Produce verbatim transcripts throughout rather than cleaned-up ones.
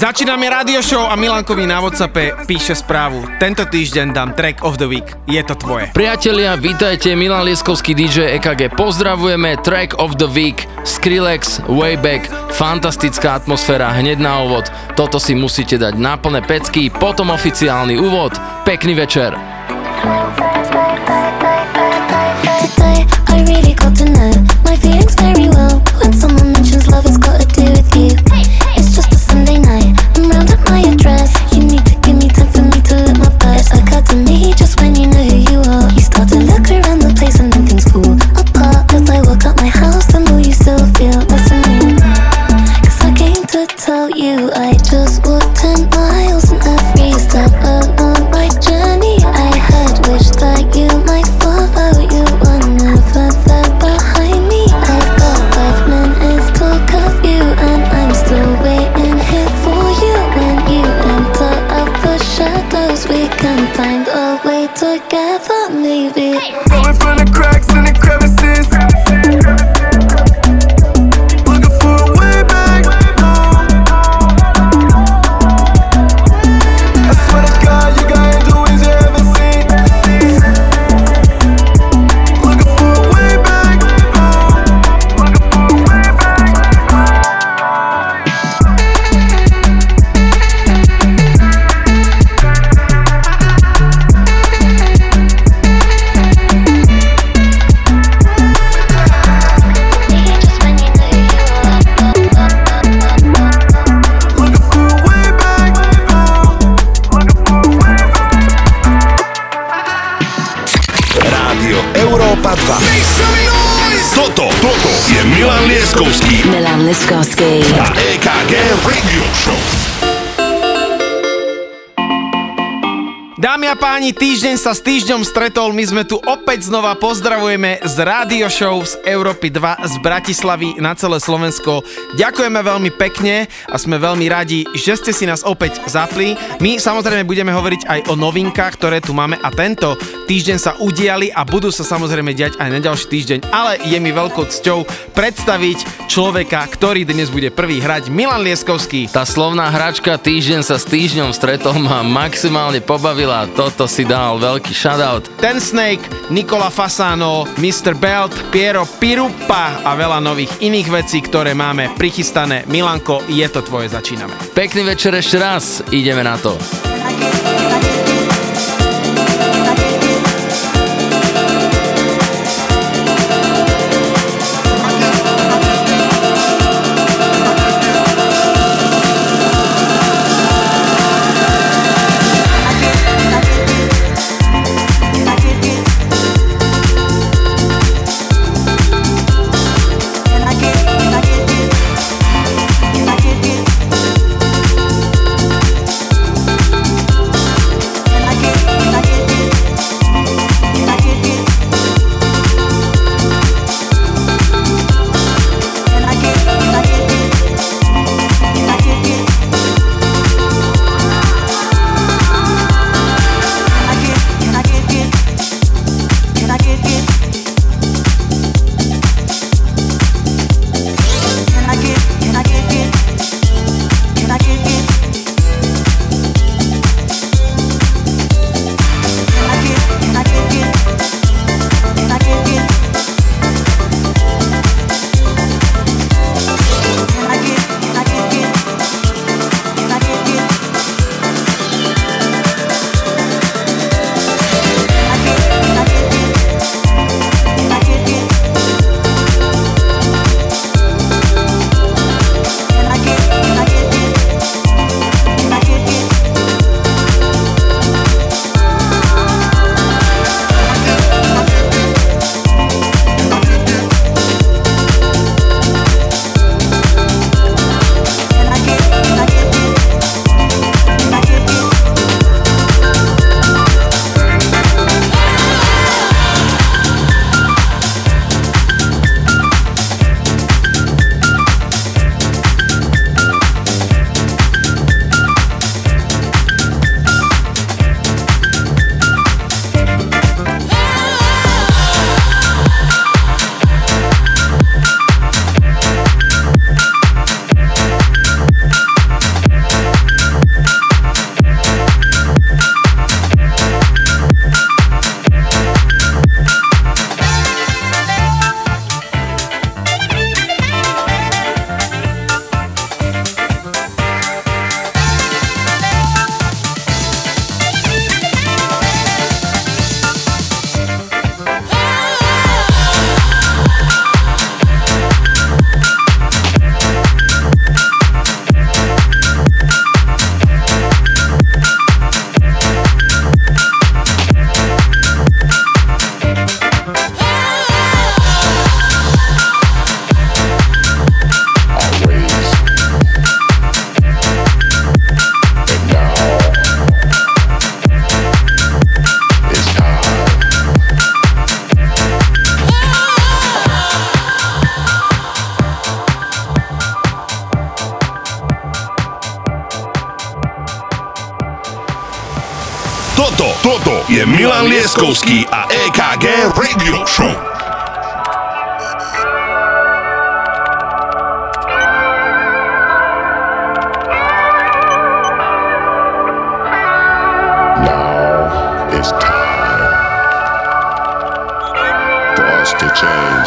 Začíname radio show a Milankovi na WhatsAppe píše správu. Tento týždeň dám track of the week. Je to tvoje. Priatelia, vítajte, Milan Lieskovský dý džej é ká gé. Pozdravujeme, track of the week, Skrillex, Wayback. Fantastická atmosféra hneď na úvod. Toto si musíte dať na plné pecky, potom oficiálny úvod. Pekný večer. Today I really got to know my feelings very well. When someone mentions love, it's got to do with you. It's just a Sunday night, I'm round at my address. You need to give me time for me to look my best. It's occurred to me just when you know who you are. You start to look around the place and then things fall apart. As I walk out my house, the more you still feel missing me. Cause I came to tell you I just walked ten miles and every step along my journey I had wished that you might follow you. Together, maybe hey. Going from the cracks and the crevices, looking for a way back home. I swear to God, you got angels you haven't seen. Looking for a way back home. Looking for a way back home. Toto, toto je Milan Lieskovský. Milan Lieskovský. A é ká gé Radio Show. Dámy a páni, týždeň sa s týždňom stretol. My sme tu opäť znova. Pozdravujeme z Radio Show z Európy dva z Bratislavy na celé Slovensko. Ďakujeme veľmi pekne a sme veľmi radi, že ste si nás opäť zapli. My samozrejme budeme hovoriť aj o novinkách, ktoré tu máme a tento týždeň sa udiali a budú sa samozrejme diať aj na ďalší týždeň, ale je mi veľkou cťou predstaviť človeka, ktorý dnes bude prvý hrať, Milan Lieskovský. Tá slovná hračka týždeň sa s týždňom stretol ma maximálne pobavila, toto si dal veľký shoutout. Ten Snake, Nicola Fasano, mister Belt, Piero Pirupa a veľa nových iných vecí, ktoré máme prichystané. Milanko, je to tvoje, začíname. Pekný večer ešte raz, ideme na to. Toto je Milan Lieskovský a é ká gé Radio Show. Milan Lieskovský a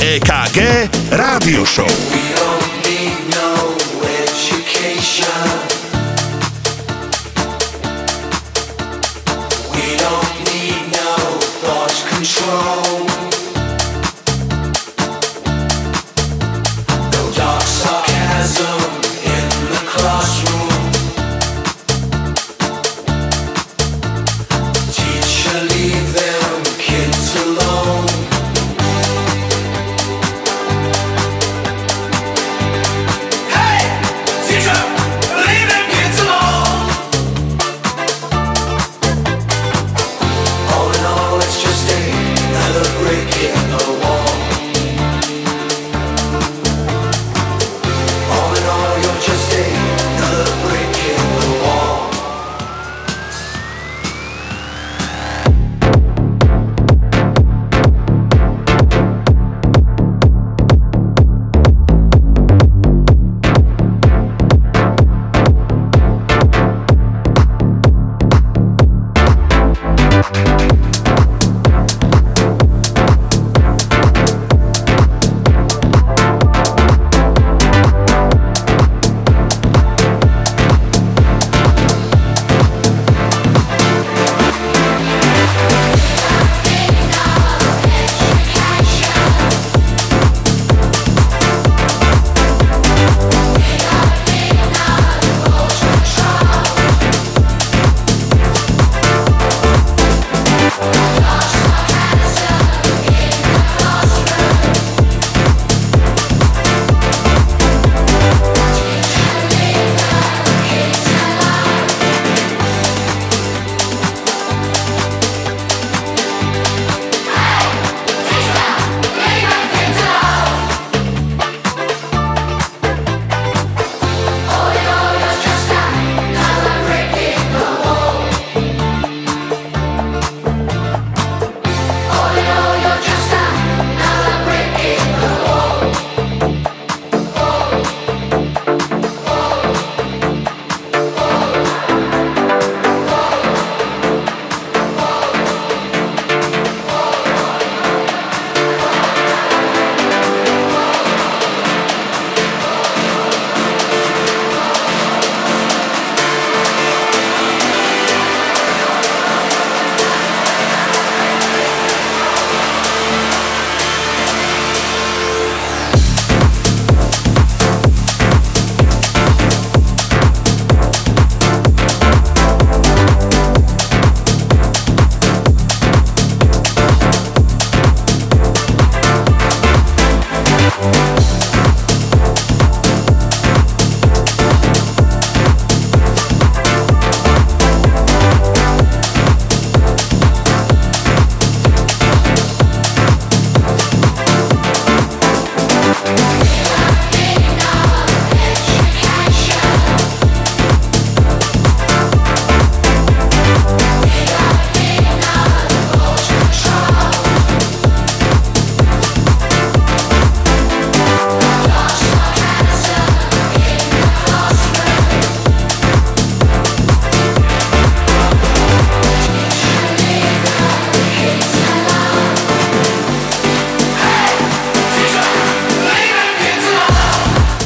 é ká gé Radio Show. I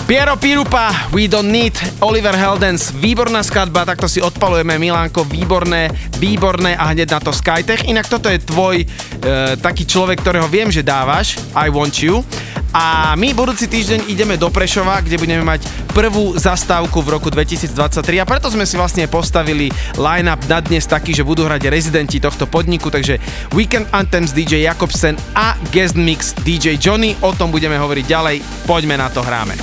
Piero Pirupa, We Don't Need, Oliver Heldens, výborná skladba, takto si odpalujeme, Milánko, výborné, výborné a hneď na to Skytech. Inak toto je tvoj e, taký človek, ktorého viem, že dávaš, I Want You. A my budúci týždeň ideme do Prešova, kde budeme mať prvú zastávku v roku dvetisíctridsaťtri a preto sme si vlastne postavili line-up na dnes taký, že budú hrať rezidenti tohto podniku, takže Weekend Anthems dý džej Jakobsen a Guest Mix dý džej Johnny, o tom budeme hovoriť ďalej, poďme na to, hráme.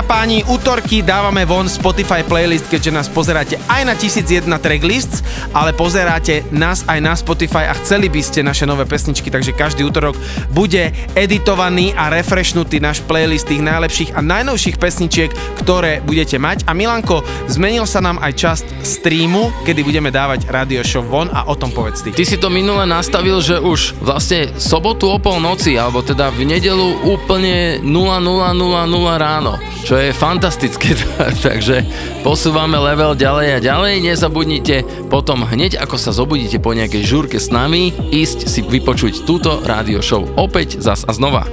Páni, útorky dávame von Spotify playlist, keďže nás pozeráte aj na tisíc jeden tracklists, ale pozeráte nás aj na Spotify a chceli by ste naše nové pesničky, takže každý útorok bude editovaný a refreshnutý náš playlist tých najlepších a najnovších pesničiek, ktoré budete mať. A Milanko, zmenil sa nám aj časť streamu, kedy budeme dávať radio show von a o tom povedz ty. Ty si to minule nastavil, že už vlastne sobotu o polnoci, alebo teda v nedelu úplne nula nula nula nula ráno. Čo je fantastické, takže posúvame level ďalej a ďalej. Nezabudnite potom hneď, ako sa zobudíte po nejakej žúrke s nami, ísť si vypočuť túto rádio show opäť zas a znova.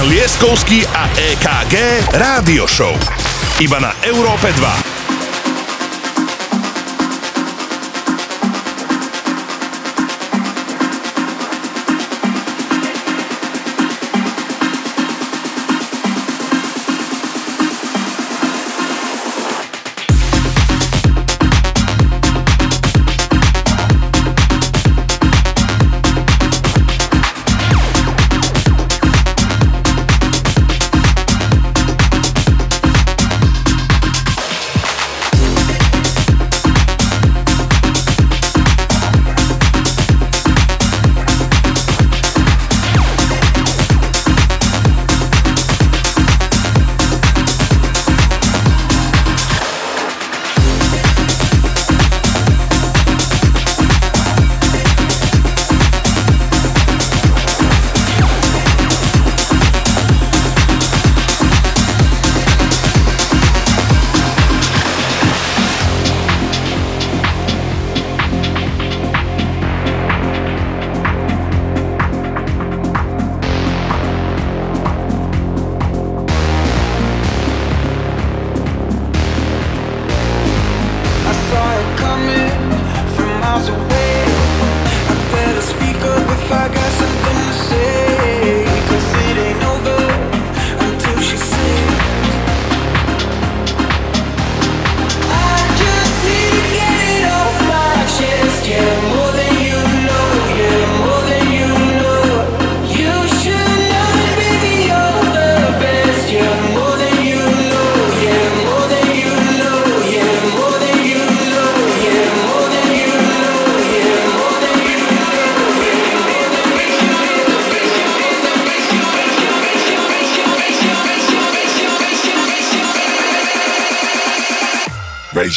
Lieskovský a é ká gé Rádio Show. Iba na Európe dva.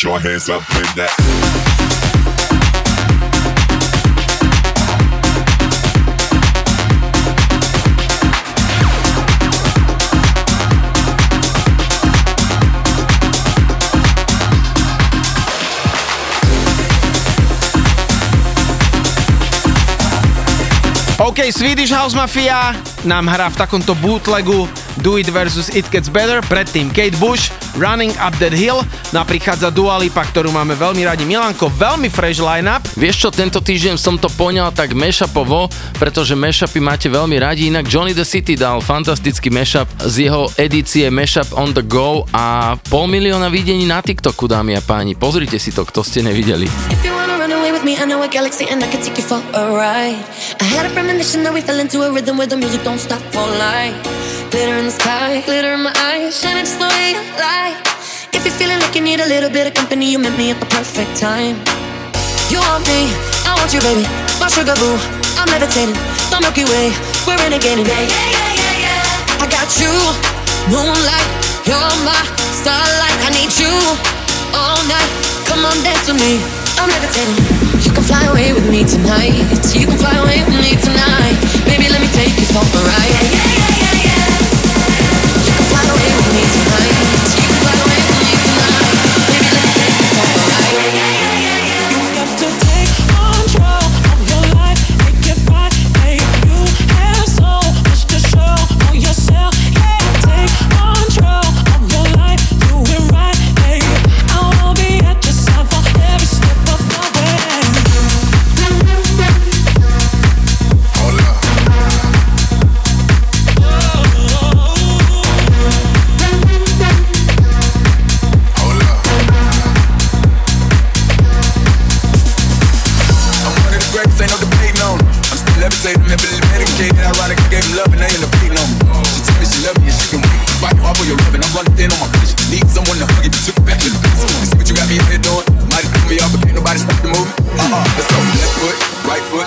Your hands up in that. OK, Swedish House Mafia nám hrá v takomto bootlegu Do It versus. It Gets Better, predtým Kate Bush, Running Up That Hill, no a prichádza Dua Lipa, ktorú máme veľmi radi. Milanko, veľmi fresh line-up. Vieš čo, tento týždeň som to poňal tak mashupovo, pretože mashupy máte veľmi radi, inak Johnny the City dal fantastický mashup z jeho edície Mashup on the Go a pol milióna videní na TikToku, dámy a páni. Pozrite si to, kto ste nevideli. Me, I know a galaxy and I can take you for a ride. I had a premonition that we fell into a rhythm where the music don't stop for life. Glitter in the sky, glitter in my eyes, shining just the way I like. If you're feeling like you need a little bit of company, you met me at the perfect time. You want me, I want you baby, my sugar boo, I'm levitating, the Milky Way, we're renegading. Yeah, yeah, yeah, yeah, yeah. I got you, moonlight, you're my starlight. I need you all night, come on dance with me, I'm levitating. You can fly away with me tonight. You can fly away with me tonight. Baby, let me take you for a ride. Yeah, yeah, yeah, yeah, yeah. You can fly away with me tonight. You can fly away with me tonight. Baby, let me take you for a ride. Yeah, yeah, yeah, yeah, yeah. You got to take control of your life. Make it right, babe. You have so much to show for yourself. Yeah, take control of your life. Do it right.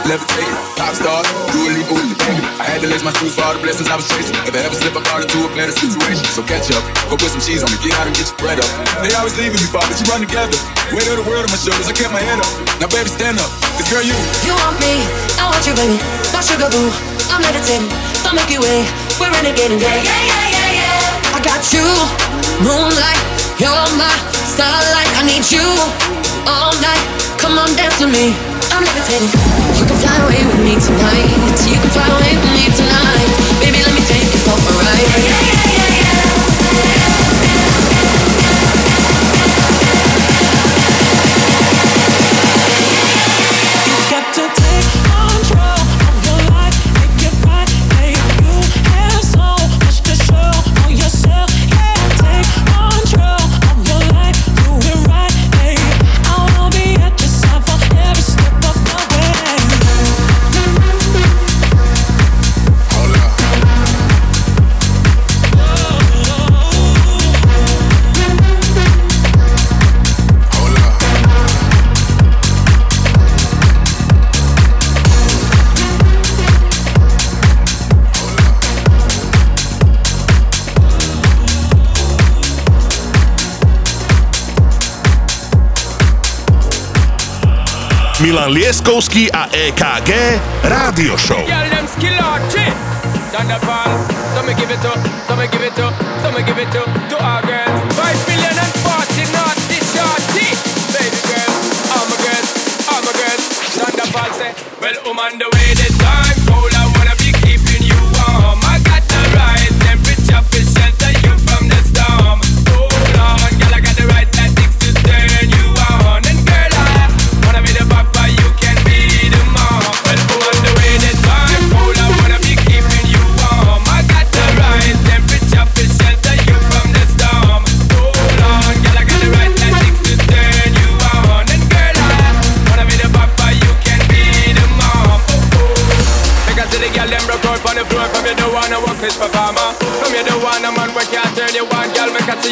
levitate, pop star, do a leap with the baby. I had to lace my shoes for all the blessings I was chasing. If I ever slip, I fall into a better situation. So catch up, go put some cheese on me, get out and get your bread up. They always leaving me, Bob, but you run together. Weight of the world on my shoulders, I kept my head up. Now baby, stand up, cause girl, you You want me, I want you, baby. My sugar boo, I'm levitating. The Milky Way, we're renegading, yeah, yeah, yeah, yeah, yeah. I got you, moonlight, you're my starlight. I need you all night, come on, dance with me. I'm levitating. You can fly away with me tonight. You can fly away with me tonight. Baby, let me take you for a ride. Yeah, yeah, yeah, yeah, yeah. Milan Lieskovský a é ká gé Rádio Show.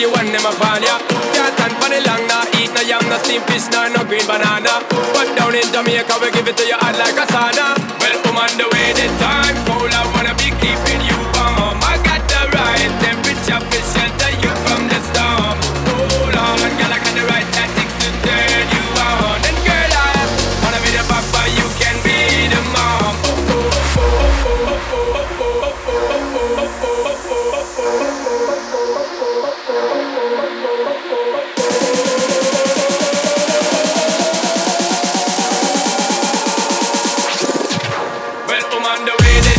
You want them up on ya. Can't stand for the long, nah. Eat no yam, no steam fish, nah, no green banana. But down in Jamaica, we give it to you hot like a sauna. Well, I'm on the way, the time cold. I wanna be keeping you warm. I got the right temperature to shelter you from the storm. Hold on, girl, I got the right tactics to turn you on. And girl, I wanna be the papa, you can be the mom. Oh, oh, oh, oh, oh, oh, oh, oh, oh, oh. Well, I'm on the way.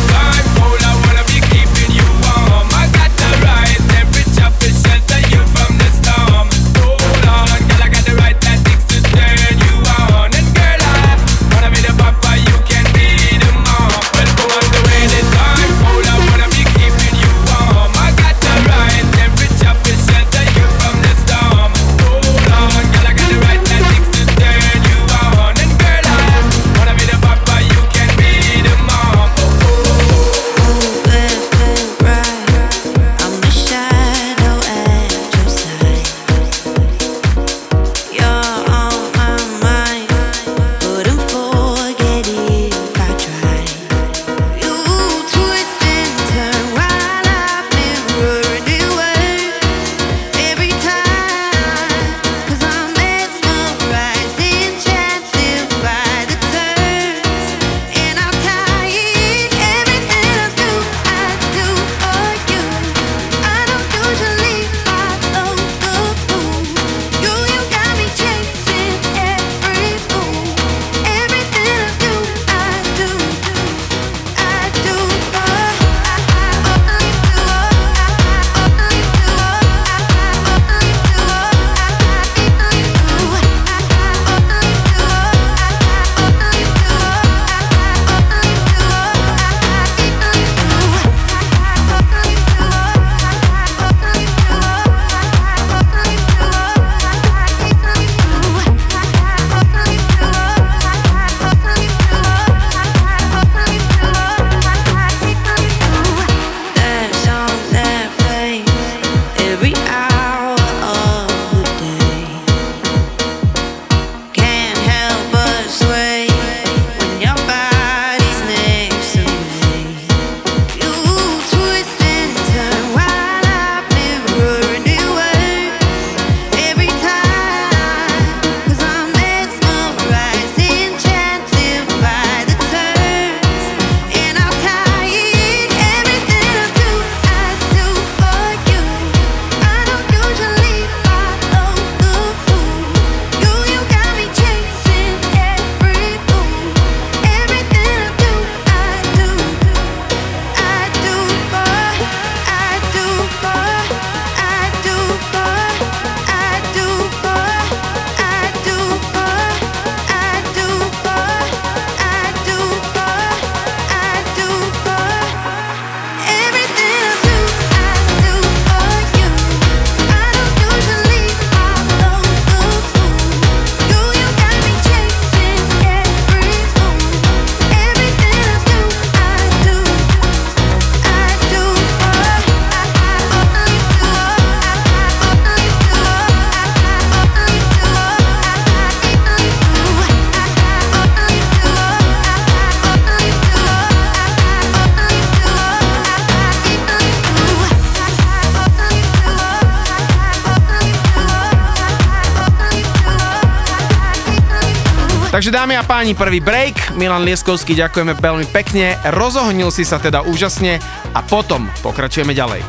Takže dámy a páni, prvý break. Milan Lieskovský, ďakujeme veľmi pekne. Rozohnil si sa teda úžasne a potom pokračujeme ďalej.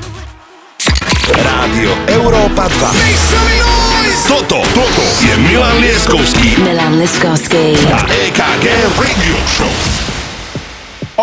Rádio Európa dva. Toto, toto je Milan Lieskovský. Milan Lieskovský. A é ká gé Radio Show.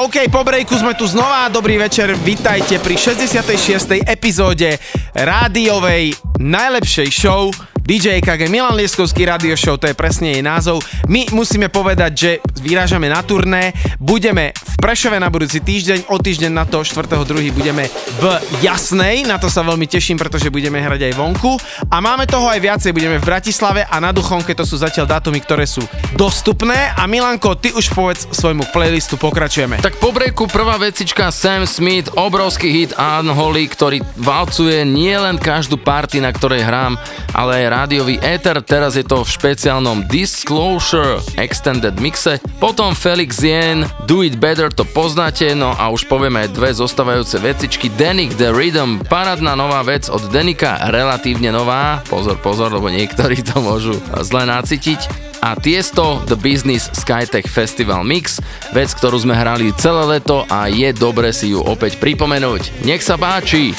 OK, po breaku sme tu znova, dobrý večer, vitajte pri šesťdesiatej šiestej epizóde rádiovej najlepšej show dý džej é ká gé Milan Lieskovský Radio Show, to je presne jej názov. My musíme povedať, že vyrážame na turné, budeme v Prešove na budúci týždeň, o týždeň na to štvrtého druhého budeme v Jasnej, na to sa veľmi teším, pretože budeme hrať aj vonku a máme toho aj viacej, budeme v Bratislave a na Duchonke, to sú zatiaľ dátumy, ktoré sú dostupné a Milanko, ty už povedz svojmu playlistu, pokračujeme. Tak po breaku prvá vecička Sam Smith, obrovský hit Unholy, ktorý valcuje nielen každú party, na ktorej hrám, ale aj rádiový éter. Teraz je to v špeciálnom Disclosure Extended mixe. Potom Felix Yen, Do It Better, to poznáte, no a už povieme aj dve zostávajúce vecičky. Denik The Rhythm, parádna nová vec od Denika, relatívne nová. Pozor, pozor, lebo niektorí to môžu zle nacítiť. A Tiesto, The Business Skytech Festival Mix, vec, ktorú sme hrali celé leto a je dobre si ju opäť pripomenúť. Nech sa páči!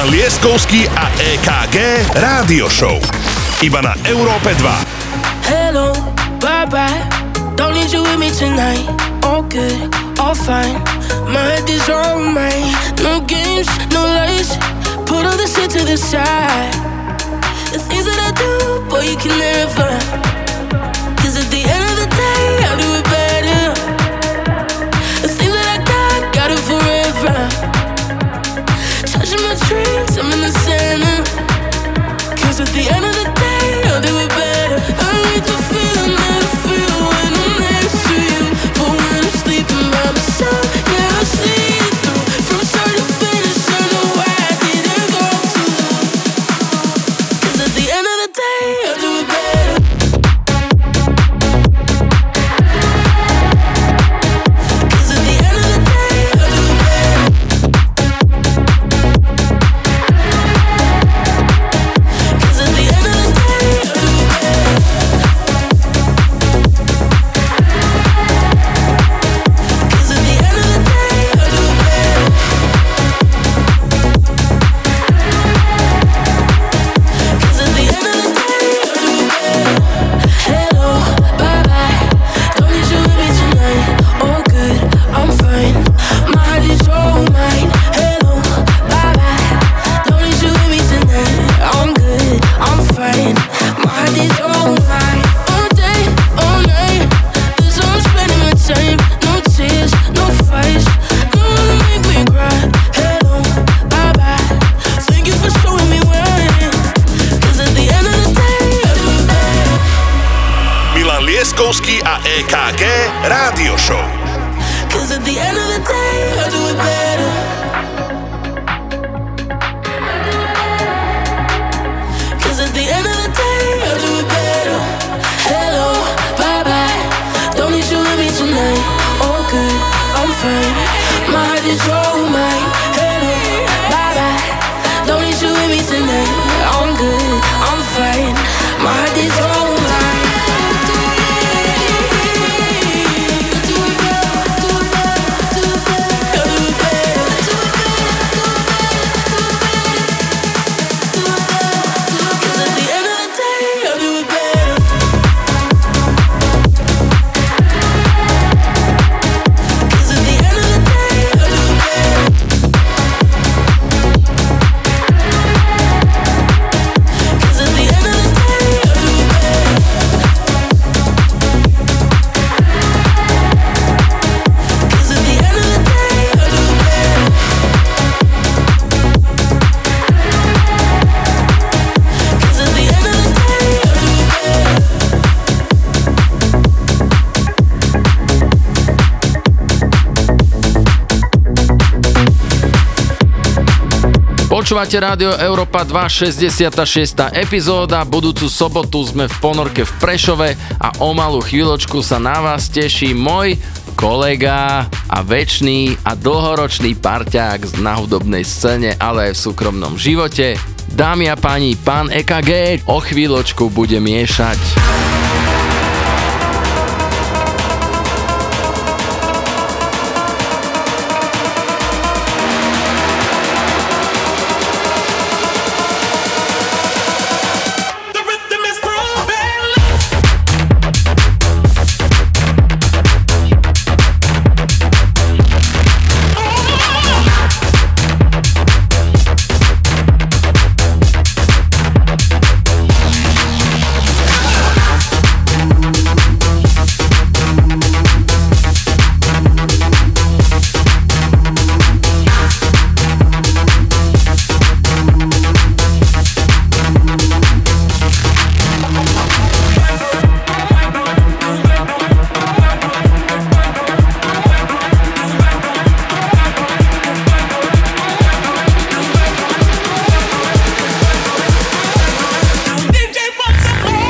Lieskovský a é ká gé Rádio Show. Iba na Európe dva. Hello, bye bye, don't need you with me tonight. All good, all fine. My head is all mine. No games, no lies. Put all the shit to the side. The things that I do, boy, you can never. Cause at the end of the day, I'll do it better. The things that I got, got it forever. Touching my dreams, I'm in the center. Cause at the end of the day, I'll do it better. I need the feeling that I feel when I'm next to you. But when I'm sleeping by myself, yeah, I see it through. From start to finish, I know why I didn't go too long. Cause at the end of the day, I'll do it better. Cause at the end of the day, I'll do it better. Cause at the end of the day, I'll do it better. Cause at the end of the day, I'll do it better. Cause at the end of the day, I'll do it better. Hello, bye bye. Don't need you with me tonight. All good, I'm fine. My heart is all mine. Hello, bye bye. Don't need you with me tonight. I'm good, I'm fine. My heart is all mine. All day, all night. This is how I'm spending my time. No tears, no fights. No one to make me cry. Hello, bye bye. Thank you for showing me why. Cause at the end of the day, I'll do it better. Milan Lieskovský a é ká gé Rádio Show. Cause at the end of the day, I'll do it better. Cause at the end of the day, I'll do it better. Hello, bye bye. Don't need you with me tonight. All good, I'm fine. My heart is all mine. Hello, bye bye. Don't need you with me tonight. I'm good, I'm fine. My heart is all mine. Cause at the end of the day, I'll do it better. Cause at the end of the day, I'll do it better. Cause at the end of the day, I'll do it better. Cause at the end of the day, I'll do it better. Cause at the end of the day, I'll do it better. Počúvate Rádio Európa dva, šesťdesiata šiesta epizóda. Budúcu sobotu sme v Ponorke v Prešove a o malú chvíľočku sa na vás teší môj kolega a večný a dlhoročný parťák z- na hudobnej scéne, ale aj v súkromnom živote. Dámy a páni, pán é ká gé o chvíľočku bude miešať. The rhythm is grooving. D J wants some more.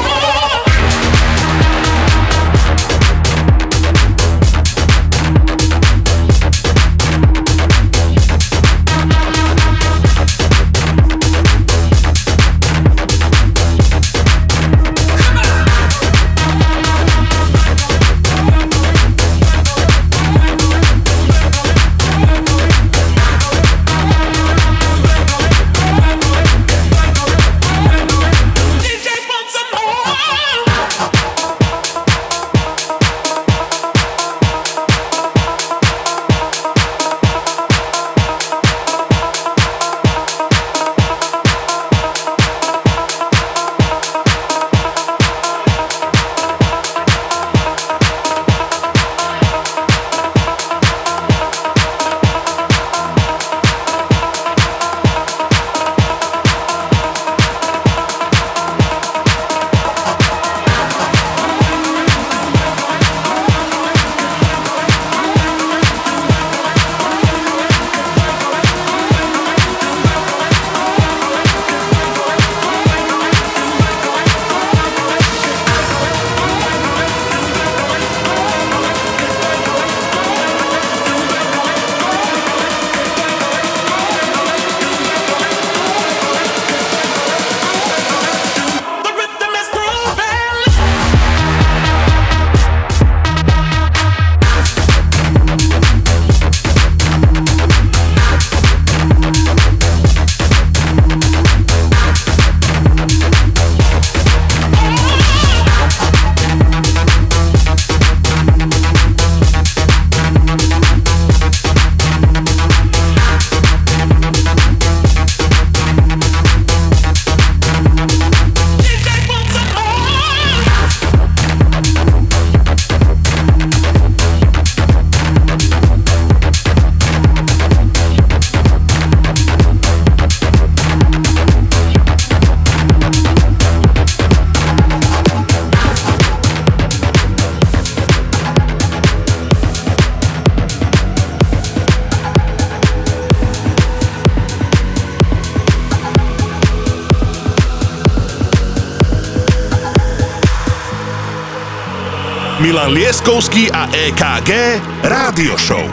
Milan Lieskovský a é ká gé Rádio Show.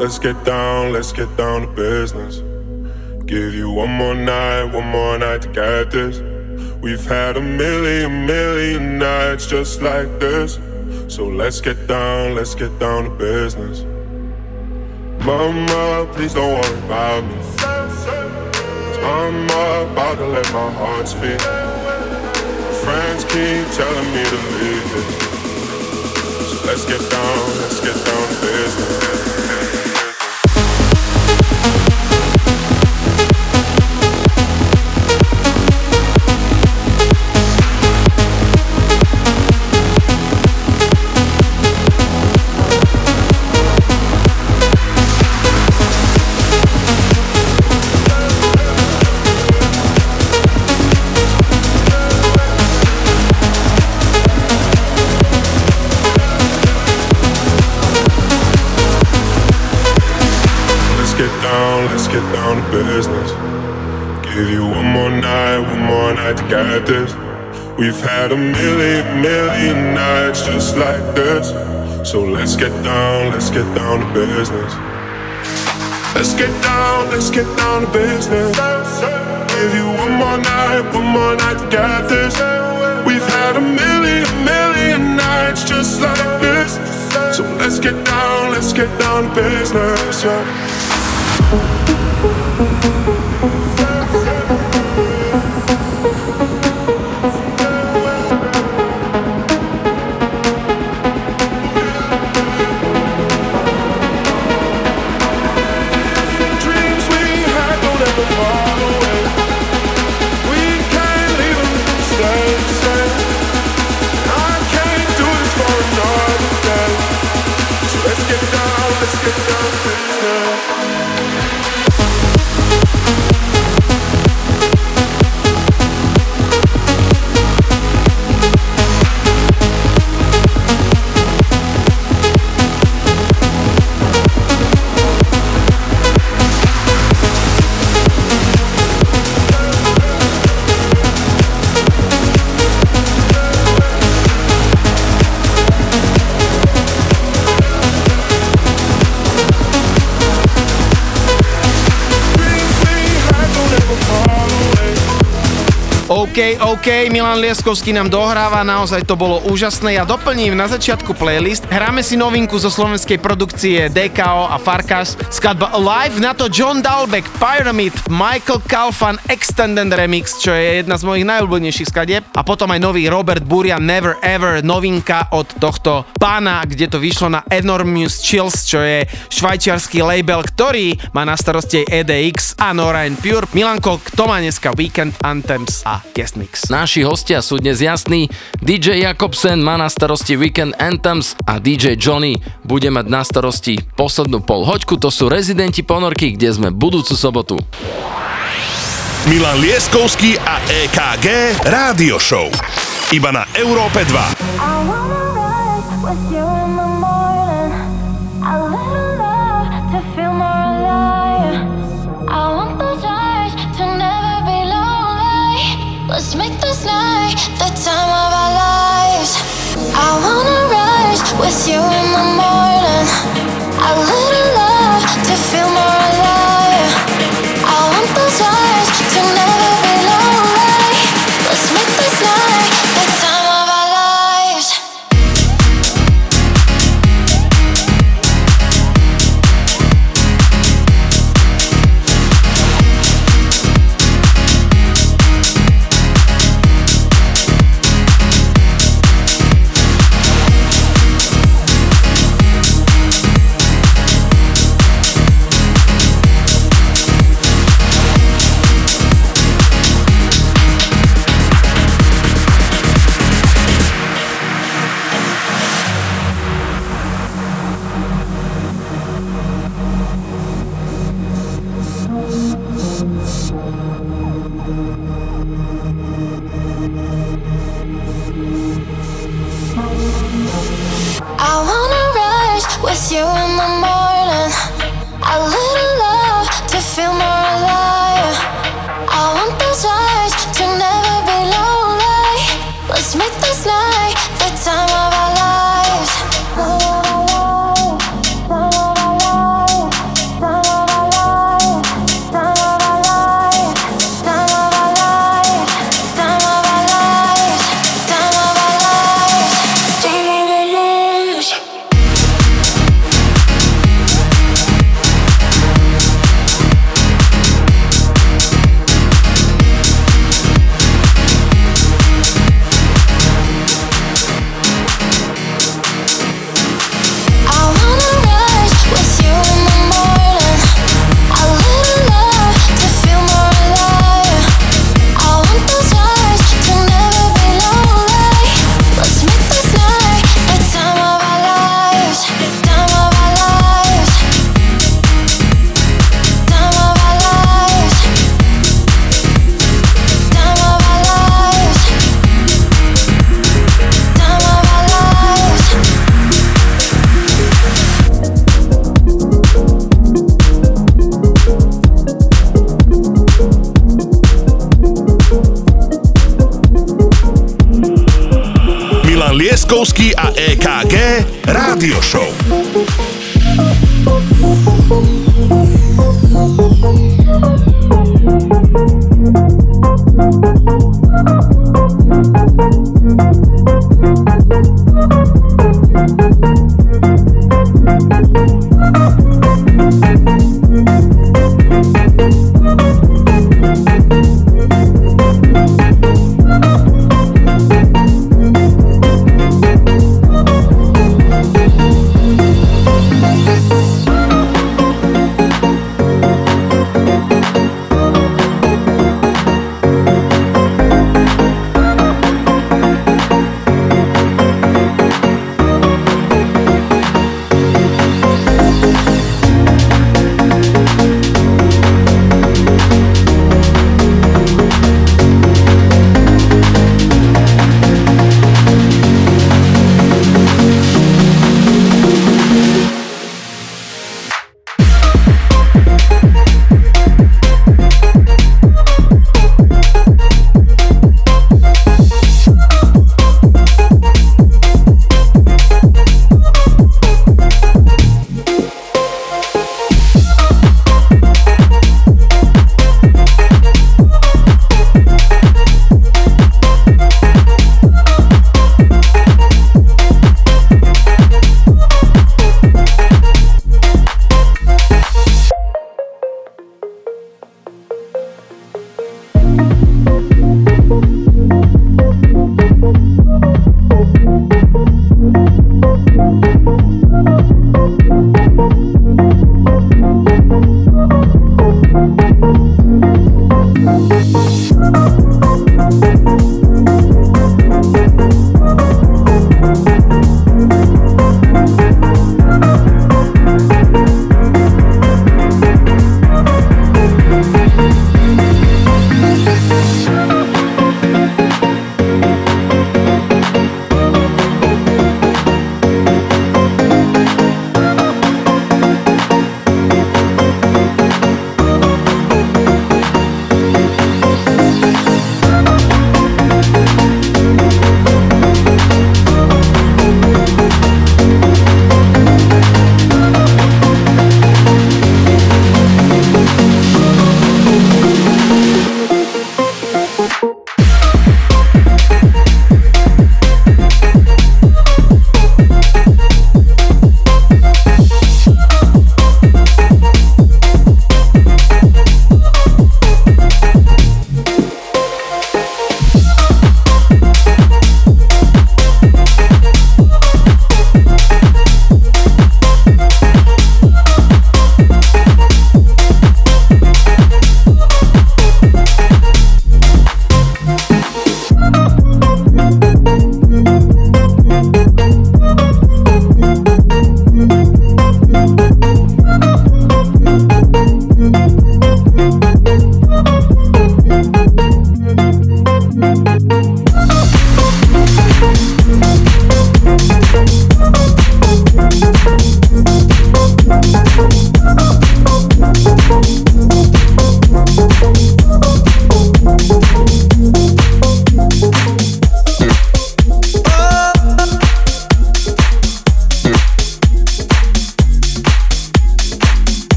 Let's get down, let's get down to business. Give you one more night, one more night to get this. We've had a million, million nights just like this. So let's get down, let's get down to business. Mama, please don't worry about me. I'm about to let my heart speak. My friends keep telling me to leave this. So let's get down, let's get down to business. Business. Give you one more night, one more night to get this. We've had a million, million nights just like this. So let's get down, let's get down to business. Let's get down, let's get down to business. Give you one more night, one more night to get this. We've had a million, million nights just like this. So let's get down, let's get down to business, yeah. OK, OK, Milan Lieskovský nám dohráva, naozaj to bolo úžasné. Ja doplním na začiatku playlist. Hráme si novinku zo slovenskej produkcie dé ká ó a Farkas. Skladba Alive, na to John Dalbeck, Pyramid, Michael Kalfan Extended Remix, čo je jedna z mojich najobľúbenejších skladieb. A potom aj nový Robert Burian, Never Ever, novinka od tohto pána, kde to vyšlo na Enormous Chills, čo je švajčiarsky label, ktorý má na starosti é dé iks a Nora and Pure. Milanko, kto má dneska Weekend Anthems a Guest Mix? Naši hostia sú dnes jasní. dý džej Jakobsen má na starosti Weekend Anthems a dý džej Johnny bude mať na starosti poslednú polhoďku. To sú rezidenti ponorky, kde sme budúcu sobotu. Milan Lieskovský a é ká gé Rádio Show. Iba na Európe dva. Let's make this night the time of our lives. I wanna rise with you in the morning. A little love to feel more alive. I want those eyes to never be lonely. Let's make this night the time. Make this night Leskovský a é ká gé Rádio Show.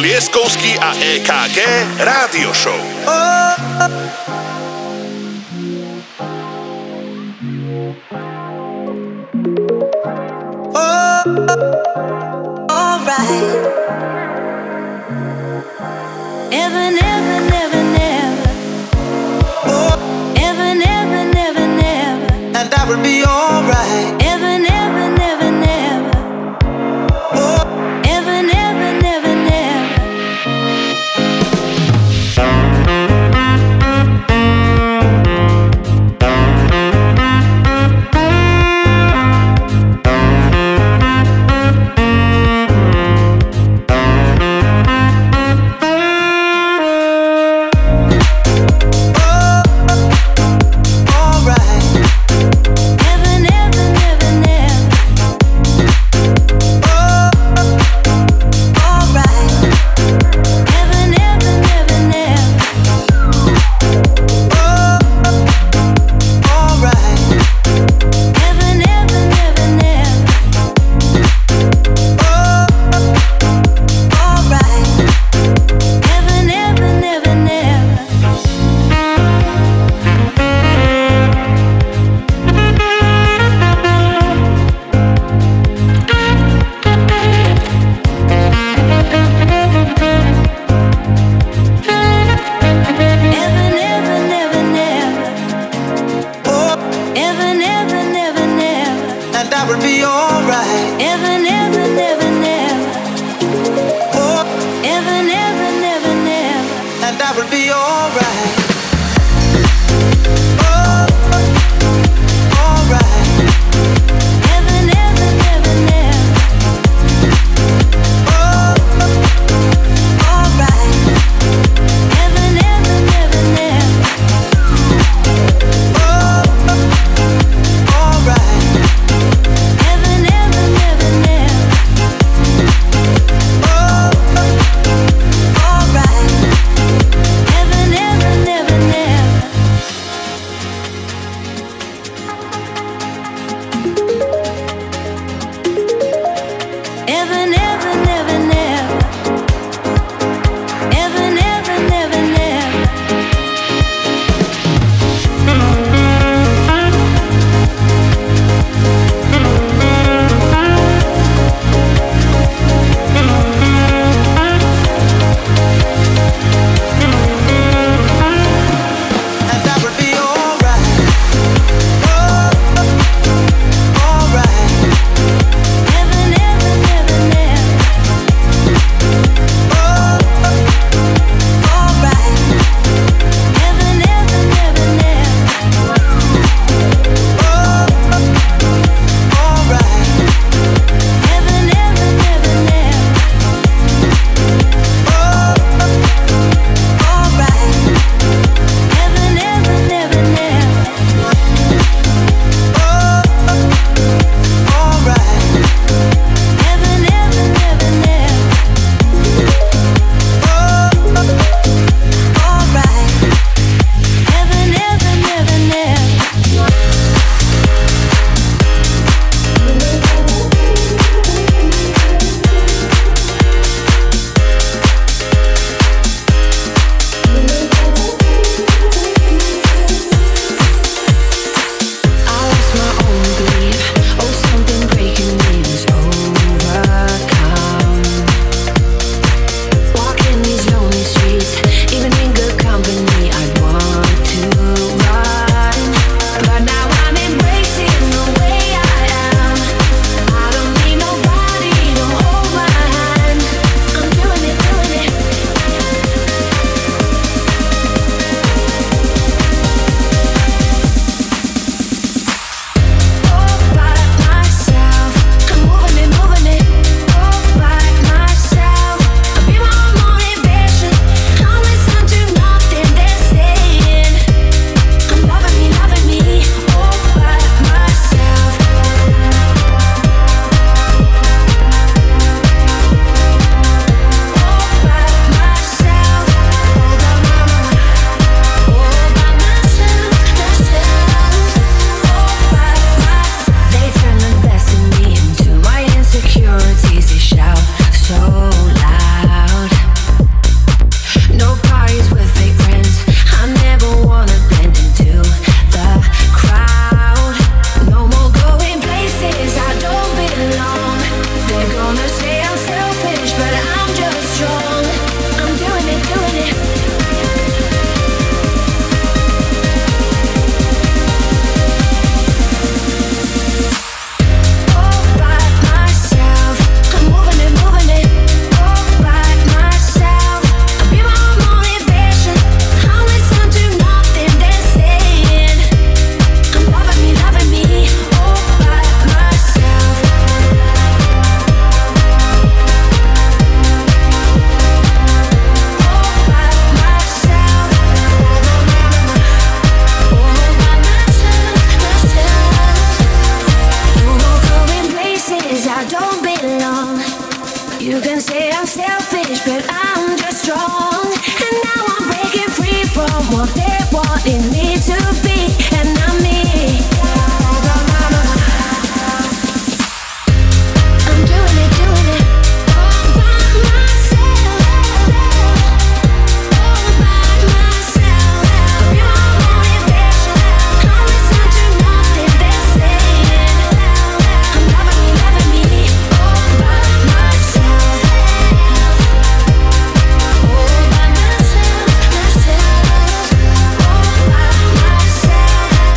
Leskovský a é ká gé Rádio Show. All right. Ever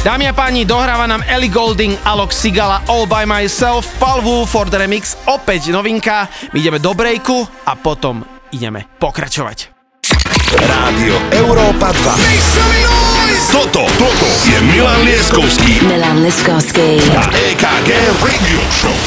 Dámy a páni, dohráva nám Ellie Goulding, Alok Sigala, All By Myself, Paul Wu, Ford Remix, opäť novinka. My ideme do breaku a potom ideme pokračovať. Rádio Európa dva. Toto, toto je Milan Lieskovský. Milan Lieskovský. A é ká gé Radio Show.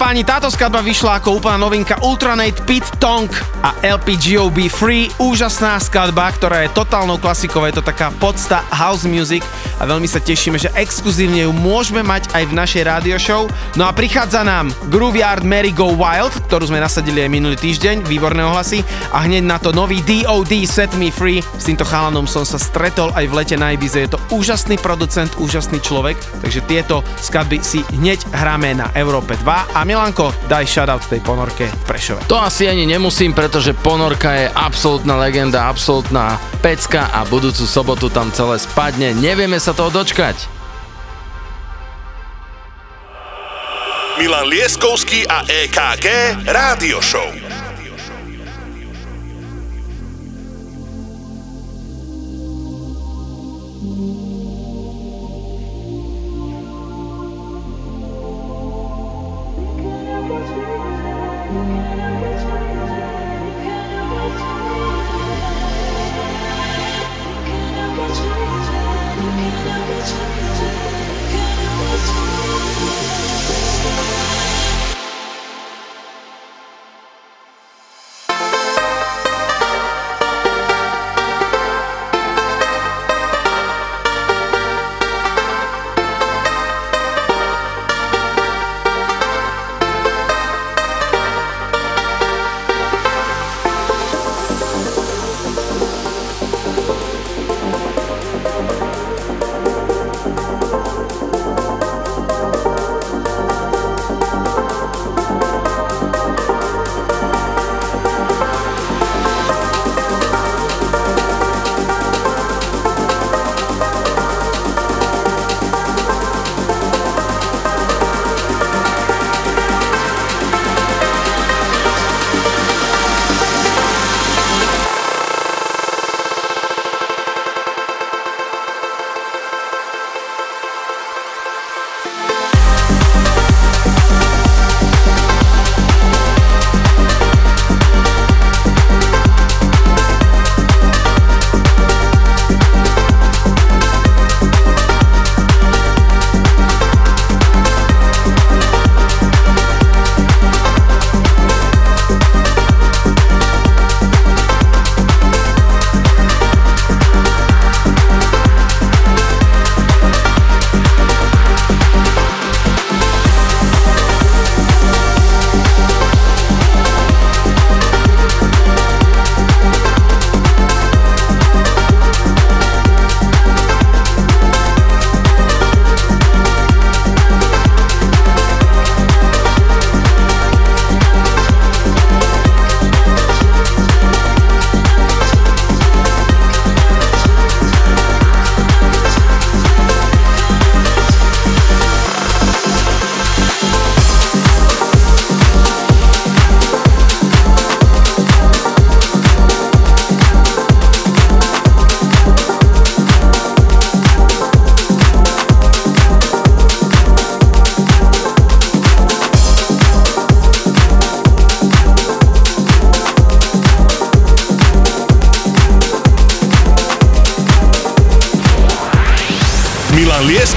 Páni, táto skladba vyšla ako úplná novinka Ultranate, Pete Tong a el pé gé ó bé Free. Úžasná skladba, ktorá je totálnou klasikou, je to taká podsta house music a veľmi sa tešíme, že exkluzívne ju môžeme mať aj v našej rádio show. No a prichádza nám Grooveyard Merry Go Wild, ktorú sme nasadili aj minulý týždeň, výborné ohlasy, a hneď na to nový dé ó dé Set Me Free. S týmto chalanom som sa stretol aj v lete na Ibize, je to úžasný producent, úžasný človek, takže tieto skladby si hneď hráme na Európe dva. A Milanko, daj shoutout tej ponorke v Prešove. To asi ani nemusím, pretože ponorka je absolútna legenda, absolútna pecka a budúcu sobotu tam celé spadne. Nevieme sa toho dočkať. Milan Lieskovský a é ká gé Rádio Show.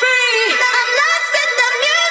Free. I'm lost in the music.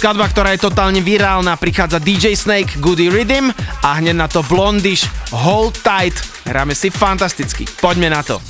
Skladba, ktorá je totálne virálna, prichádza dý džej Snake, Goody Rhythm a hneď na to Blondish, Hold Tight. Hráme si fantasticky, poďme na to.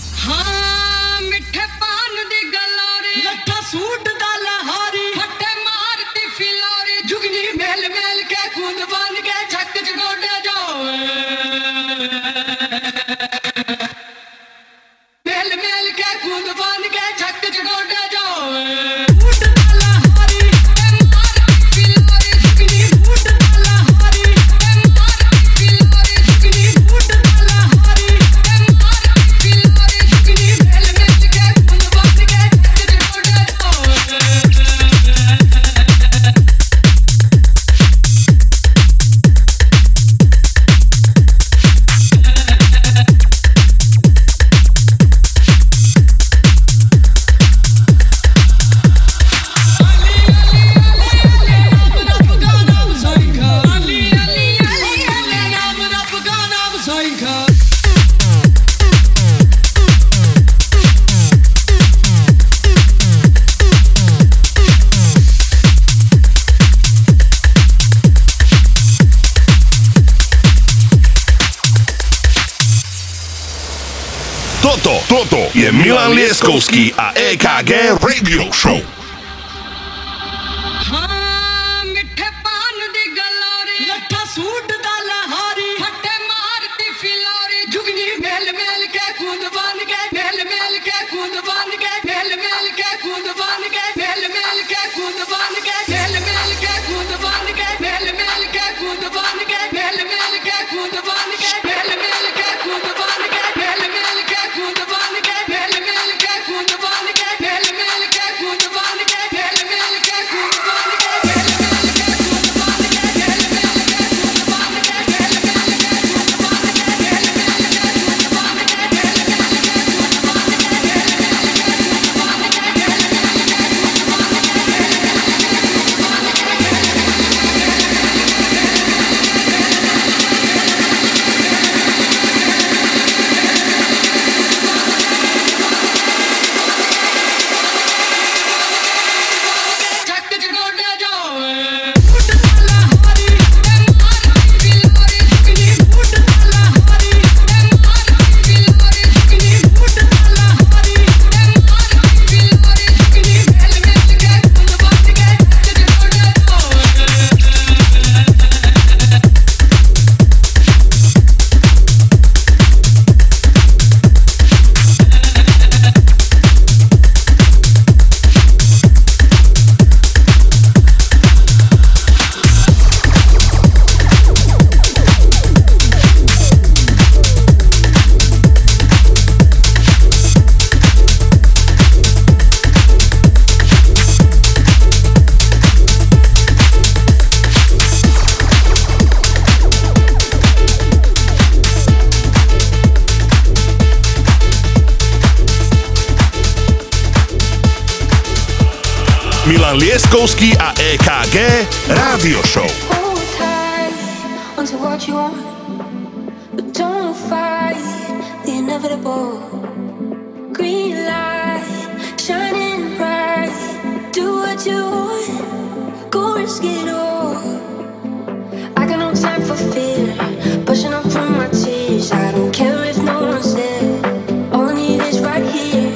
Je Milan Lieskovský a é ká gé Radio Show. Who's the one? Milan Lieskovský a é ká gé Rádio Show. Hold tight onto what you want, but don't fight the inevitable. Green light shining bright, do what you want, go risk it all. I got no time for fear, pushing up from my tears. I don't care if no one's there. All I need is right here.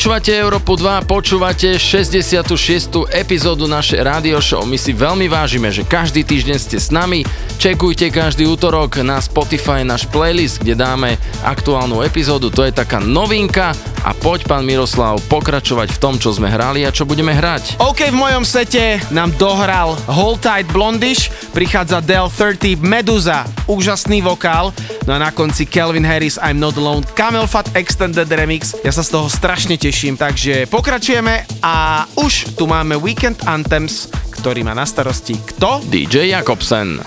Počúvate Európu dva, počúvate šesťdesiatu šiestú epizódu našej rádio show. My si veľmi vážime, že každý týždeň ste s nami. Čekujte každý útorok na Spotify náš playlist, kde dáme aktuálnu epizódu. To je taká novinka. A poď, pán Miroslav, pokračovať v tom, čo sme hrali a čo budeme hrať. OK, v mojom sete nám dohral Hold Tight Blondish, prichádza Del tridsať, Meduza, úžasný vokál. No a na konci Calvin Harris, I'm Not Alone, Camel Fat Extended Remix. Ja sa z toho strašne teším, takže pokračujeme a už tu máme Weekend Anthems, ktorý má na starosti kto? dý džej Jakobsen.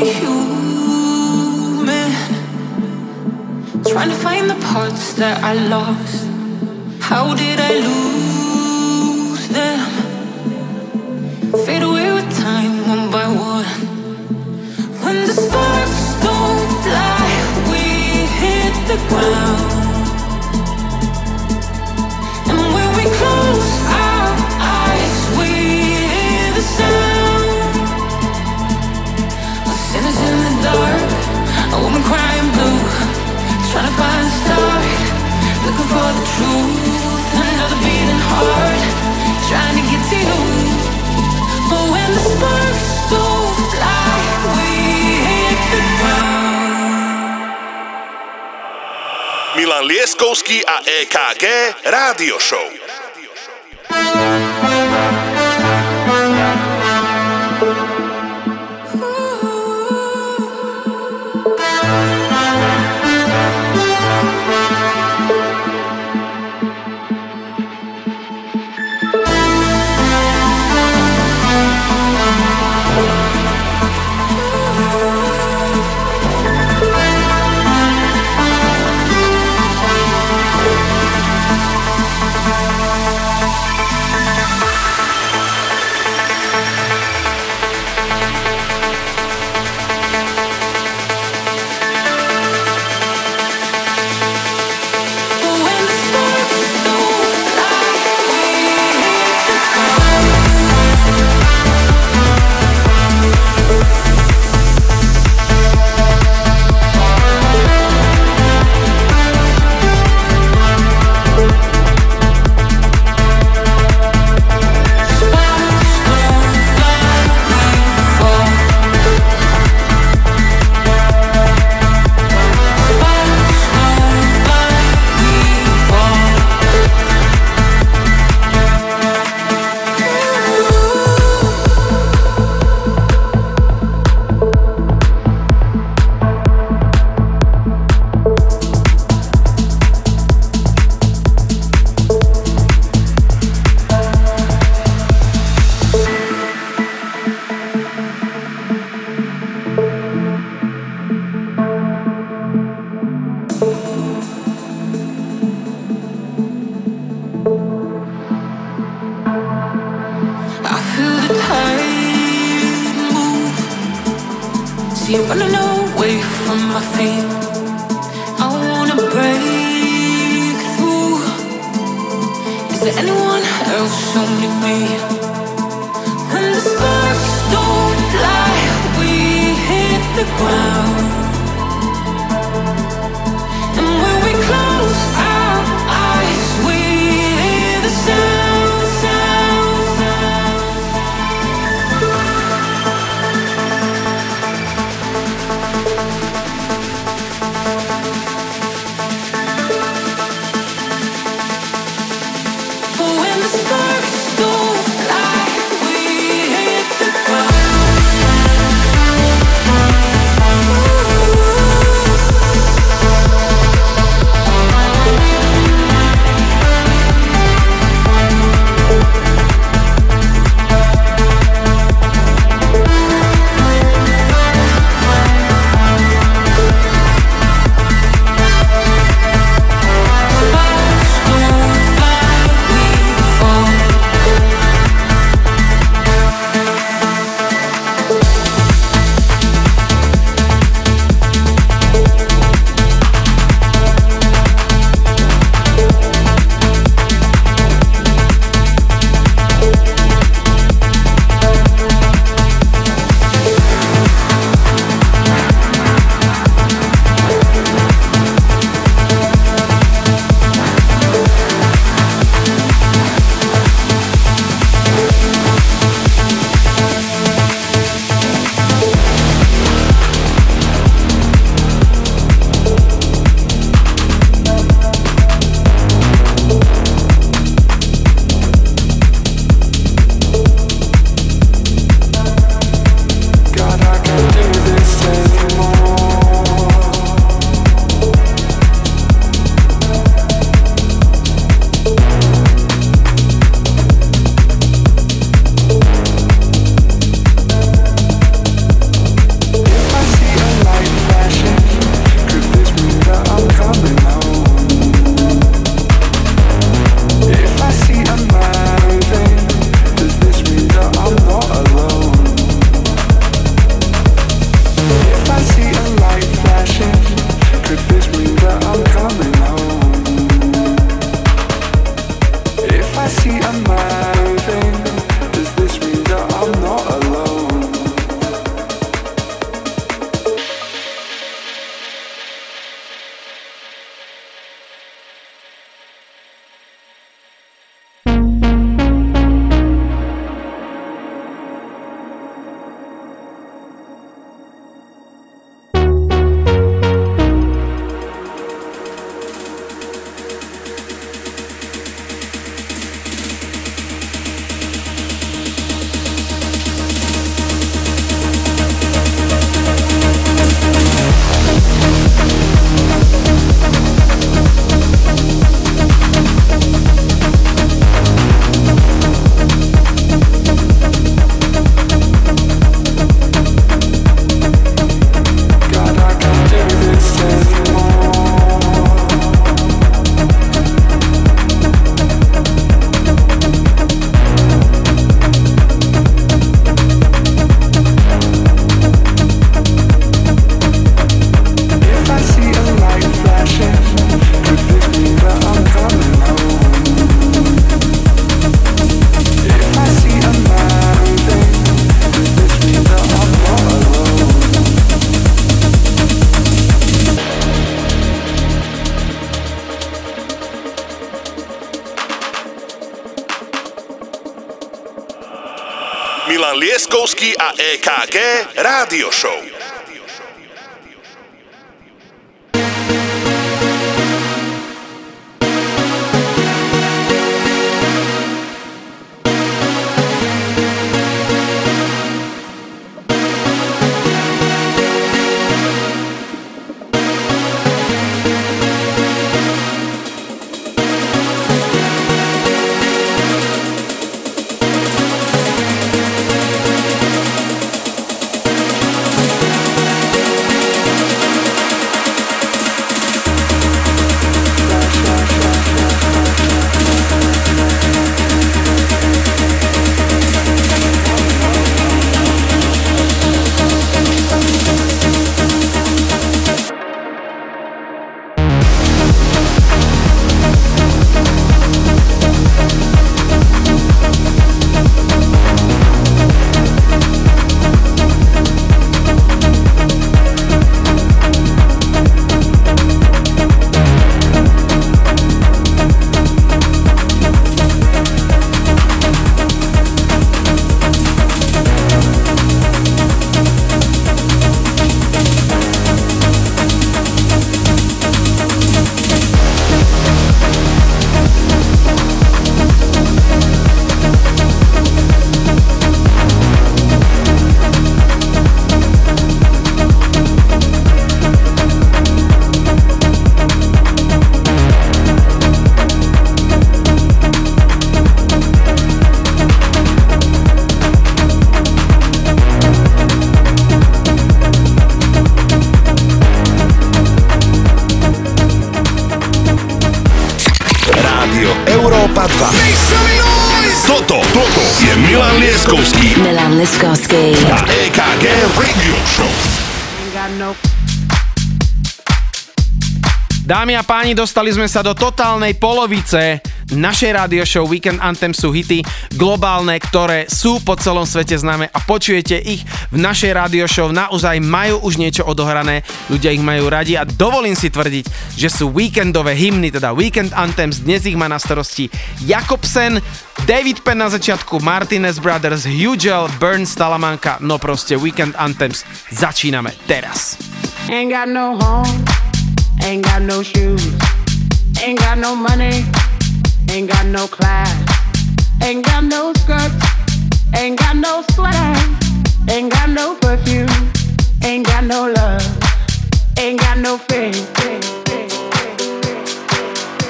only human, trying to find the parts that I lost. How did I lose them? Fade away with time, one by one. When the sparks don't fly, we hit the ground. And when we close our eyes, we hear the sound. A sinner's in the dark, a woman crying blue, trying to find a star, looking for the truth. Another beating heart, trying to get to you. But when the sparks don't fly, we hit the ground. Milan Lieskovský a é ká gé Rádio Show. When the sparks don't fly, we hit the ground. Milan Lieskovský a é ká gé Rádio Show. Dámy a páni, dostali sme sa do totálnej polovice našej rádio show Weekend Anthem. Sú hity globálne, ktoré sú po celom svete známe a počujete ich v našej rádio show. Naozaj majú už niečo odohrané, ľudia ich majú radi a dovolím si tvrdiť, že sú weekendové hymny, teda Weekend Anthems. Dnes ich má na starosti Jakobsen, David Penn na začiatku, Martinez Brothers, Hugel, Burns, Talamanca, no proste Weekend Anthems. Začíname teraz. Ain't got no home. Ain't got no shoes, ain't got no money, ain't got no class, ain't got no skirts, ain't got no sweater, ain't got no perfume, ain't got no love, ain't got no faith.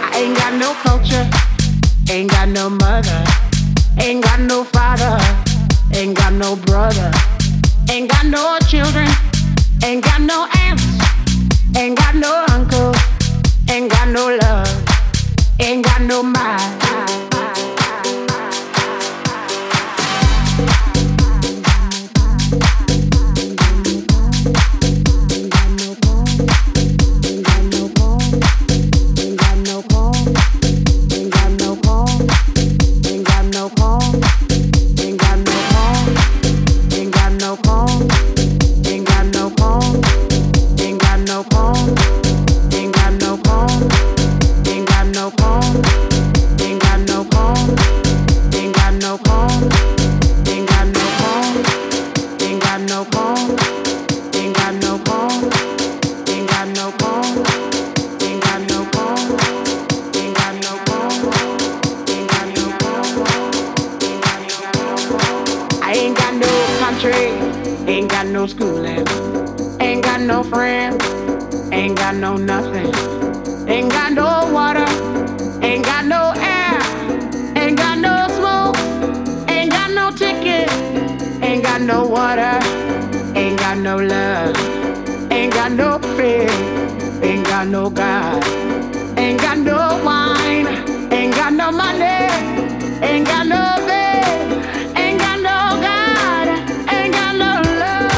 I ain't got no culture, ain't got no mother, ain't got no father, ain't got no brother, ain't got no children, ain't got no aunts. Ain't got no uncle, ain't got no love, ain't got no mind. Ain't got no home, ain't got no home, ain't got no home, ain't got no home, ain't got no home, ain't got no home, ain't got no home, ain't got no home. Ain't got no home, ain't got no home, ain't got no home, ain't got no home, ain't got no home, ain't got no home, ain't got no home, ain't got no home, ain't got no home, ain't got no home, ain't got no home, ain't got no home. I ain't got no country, ain't got no schooling, ain't got no friends. Ain't got no nothing, ain't got no water, ain't got no air, ain't got no smoke, ain't got no ticket, ain't got no water, ain't got no love, ain't got no fear, ain't got no God, ain't got no wine, ain't got no money, ain't got no bed, ain't got no God, ain't got no love.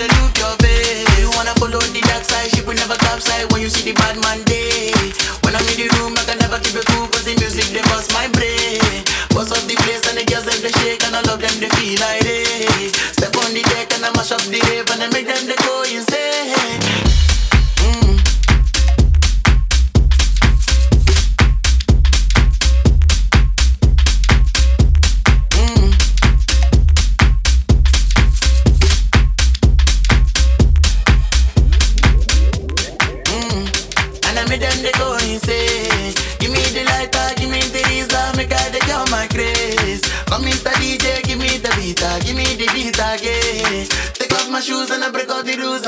gotta look your face. You wanna follow the dark side, ship will never capsize. When you see the bad man day, when I'm in the room, I can never keep it cool, cause the music they bust my brain. Bust up the place and the girls them they shake, and I love them they feel like they step on the deck and I mash up the rave and I make them they go insane. Take off my shoes and I break out the rules.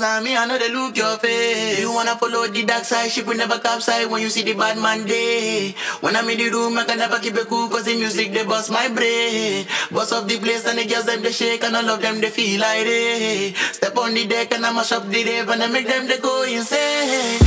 I mean, I know they look your face. You wanna follow the dark side, ship will never capsize. When you see the bad man day, when I'm in the room, I can never keep it cool, cause the music they bust my brain. Bust up the place and the girls them they shake, and I love them they feel like they step on the deck and I mash up the rave and I make them they go insane. Mm.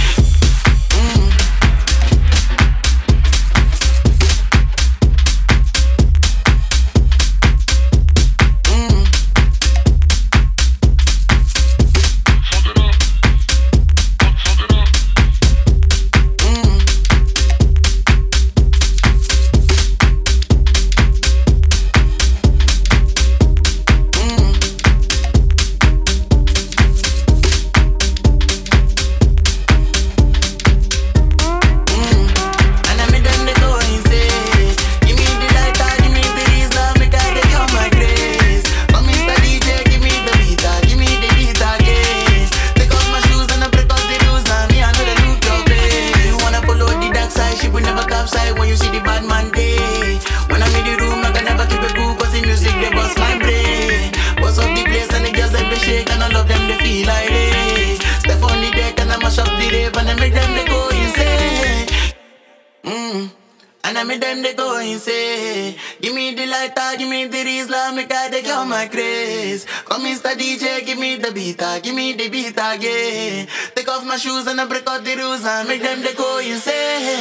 And I make them they go insane. Give me the lighter, give me the reason, make I take out my grace. Come Mister D J, give me the beater, give me the beater again. Take off my shoes and I break out the rules, and me I know they look your face.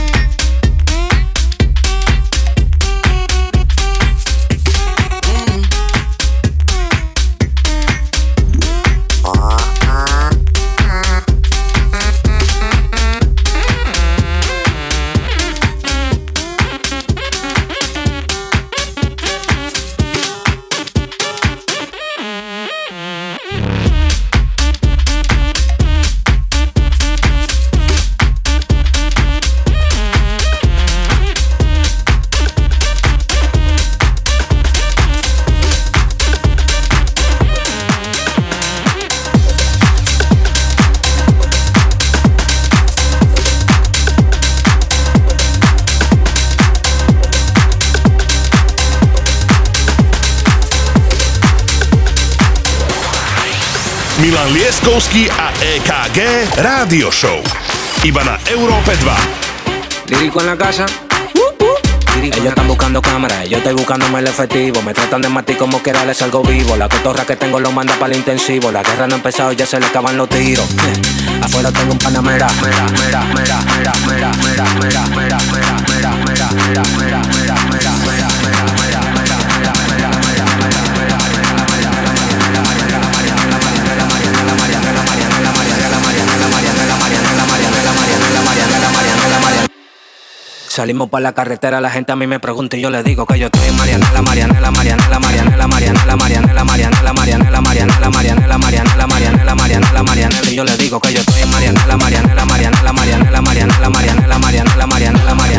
You wanna follow the dark side, ship will never capsize when you see the bad man day. When I'm in the room, I can never keep it cool, cause the music they bust my brain. Bust up the place and the girls them they shake, and I love them they feel like they step on the deck and I mash up the rave and I make them they go insane. Milan Lieskovský a E K G Rádio Show. Iba na Európe dva. Lírico en la casa. Uh, uh. Ellos están buscando cámaras, yo estoy buscándome el efectivo. Me tratan de matar como quiera, les salgo vivo. La cotorra que tengo lo manda para el intensivo. La guerra no ha empezado y ya se le acaban los tiros. Eh. Afuera tengo un panamera. Mera, mera, mera, mera, mera, mera, mera, mera, mera, mera, mera, mera, mera, mera, mera. Salimos pa' la carretera, la gente a mí me pregunta y yo le digo que yo estoy en Marianela, Marianela, Marianela, Marianela, Marianela, Marianela, Marianela, Marianela, Marianela, Marianela, Marianela, Marianela, Marianela, Marianela, y yo le digo que yo estoy en Marianela, Marianela, Marianela, Marianela, Marianela, Marianela, Marianela, Marianela, Marianela, Marianela,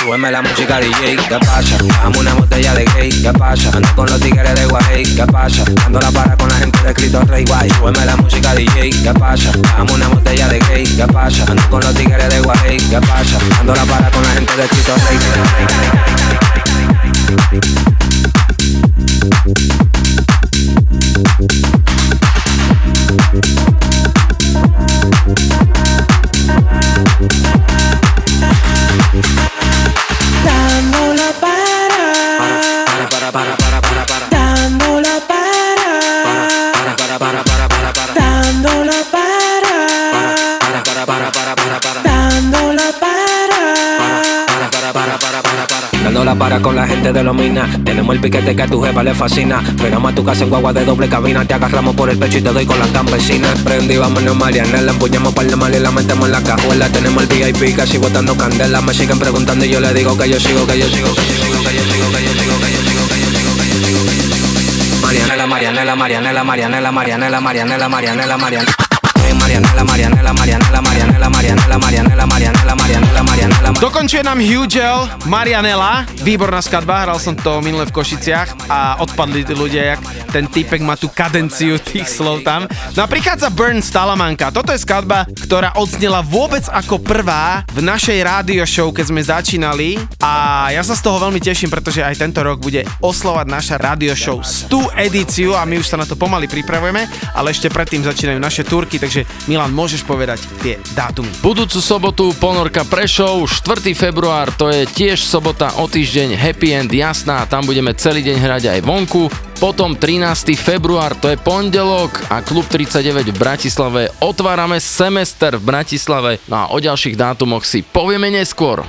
súbeme la música D J. ¿Qué pasa? Dame una botella de gay. ¿Qué pasa? Ando con los tigres de Guay. ¿Qué pasa? Ando la para con la gente de Cristo Rey. Guay, súbeme la música D J. ¿Qué pasa? Dame una botella de gay. ¿Qué pasa? Ando con los tigres de Guay. ¿Qué pasa? Ando la para con la gente de Cristo Rey. Dándola para, para, para, para, para, para, dándola para, para, para, para, para, para, dándola para, para, para, para, para, para, dándola para, para, para, para, para, para. Dándola para con la gente de los minas. Tenemos el piquete que a tu jefa le fascina. Frenamos a tu casa en guagua de doble cabina. Te agarramos por el pecho y te doy con la campesina. Prendí, vámonos Mariana, la empuñamos para el mal y la metemos en la cajuela. Tenemos el V I P casi botando candela. Me siguen preguntando y yo le digo que yo sigo, que yo sigo, que yo sigo, que yo sigo, que yo sigo, que yo sigo, que yo sigo, que yo sigo, que yo sigo. Marianela, Marianela, Marianela, Marianela, Marianela, Marianela, Marianela, Marianela. Marianela, Marianela, Marianela, Marianela, Marianela, Marianela, Marianela, Marianela, Marianela. Dokončuje nám Hugel, Marianela. Výborná skladba, hral som to minule v Košiciach a odpadli tí ľudia, jak ten týpek má tú kadenciu tých slov tam. No a prichádza Burns Talamanca. Toto je skladba, ktorá odznela vôbec ako prvá v našej rádio show, keď sme začínali. A ja sa z toho veľmi teším, pretože aj tento rok bude oslovať naša rádio show stú edíciu a my už sa na to pomaly pripravujeme, ale ešte predtým začínajú naše turky, takže Milan, môžeš povedať tie dátumy. Budúcu sobotu Ponorka Prešov, štvrtý február, to je tiež sobota, o týždeň Happy End Jasná, tam budeme celý deň hrať aj vonku. Potom trinásteho február, to je pondelok a Klub tridsaťdeväť v Bratislave. Otvárame semester v Bratislave. No a o ďalších dátumoch si povieme neskôr.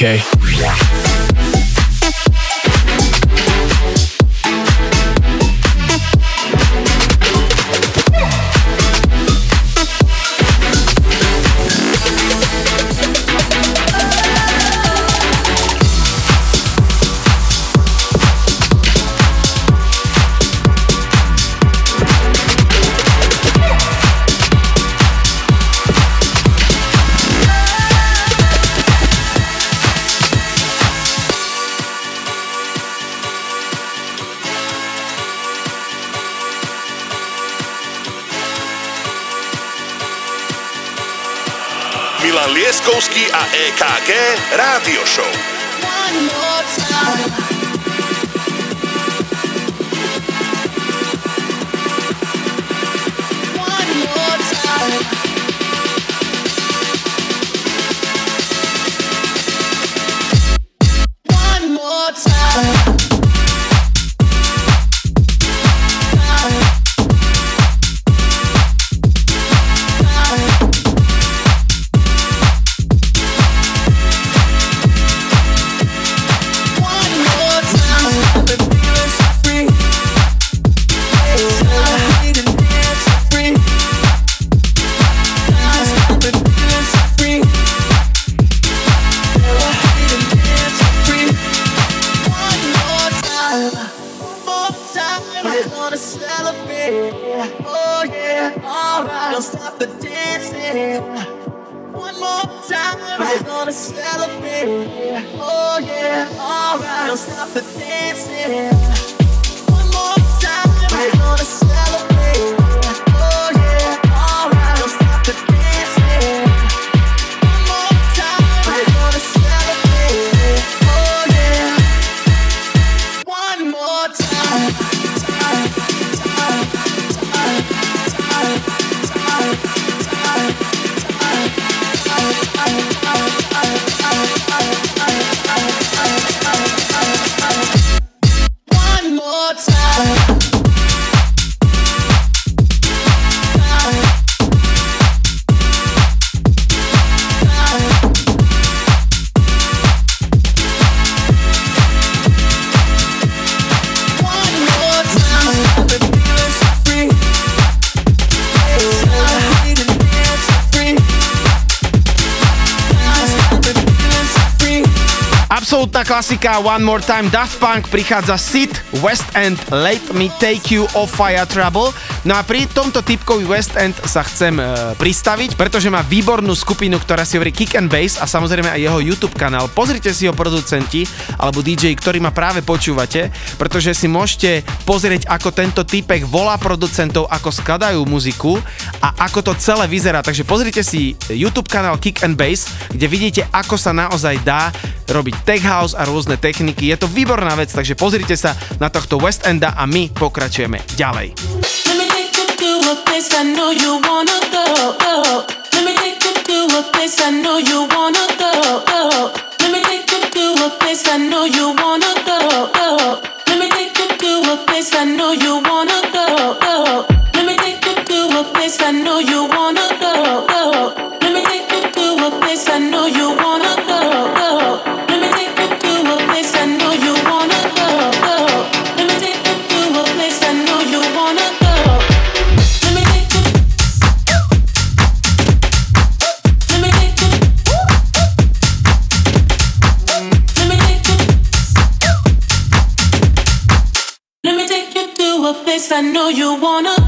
Okay. A é ká gé Radio Show. One more time. One more time. Gonna celebrate, oh yeah, alright. Don't stop the dancing, one more time. We're gonna celebrate, oh yeah, alright. Don't stop the dancing, one more time. We're gonna celebrate, oh yeah, alright. Don't stop the dancing, one more time. We're gonna celebrate, oh yeah, one more time. One more time. Absolutná klasika, One More Time, Daft Punk, prichádza Sid, West End, Let Me Take You Off Fire Trouble. No a pri tomto typkovi West End sa chcem e, pristaviť, pretože má výbornú skupinu, ktorá si hovorí Kick and Bass a samozrejme aj jeho YouTube kanál. Pozrite si ho, producenti alebo dí džej, ktorý ma práve počúvate, pretože si môžete pozrieť, ako tento týpek volá producentov, ako skladajú muziku a ako to celé vyzerá. Takže pozrite si YouTube kanál Kick and Bass, kde vidíte, ako sa naozaj dá robiť tech house a rôzne techniky. Je to výborná vec, takže pozrite sa na tohto West Enda a my pokračujeme ďalej. I know you wanna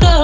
go.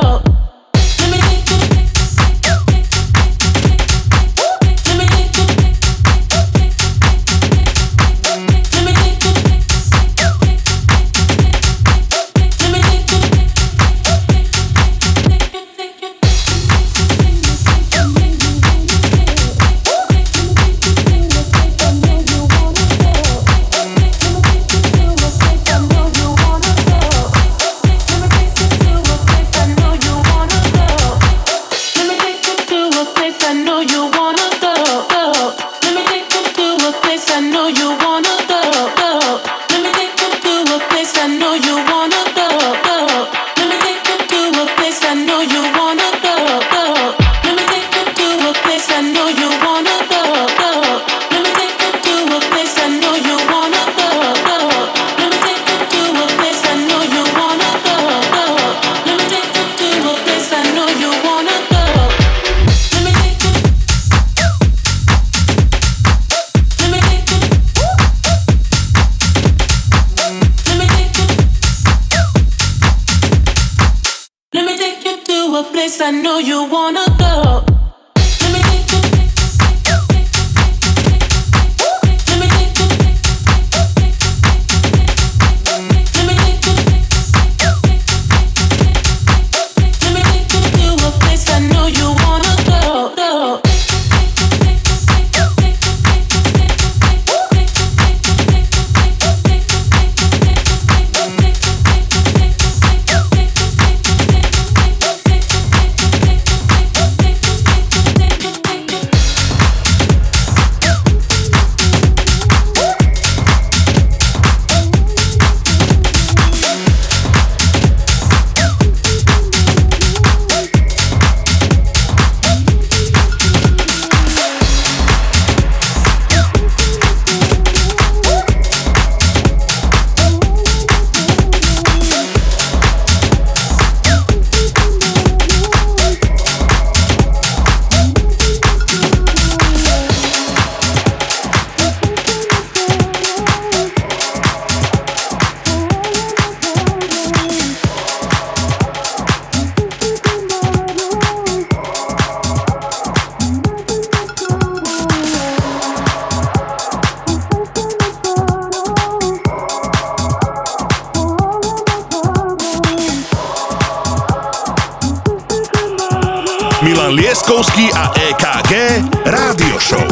Milan Lieskovský a é ká gé Rádio Show.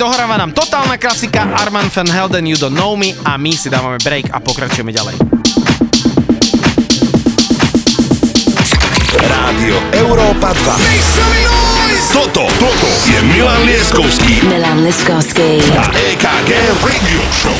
dohráva nám totálna klasika Armin van Helden, You Don't Know Me, a my si dávame break a pokračujeme ďalej. Rádio Európa dva. Toto, toto je Milan Lieskovský. Milan Lieskovský. A é ká gé Radio Show.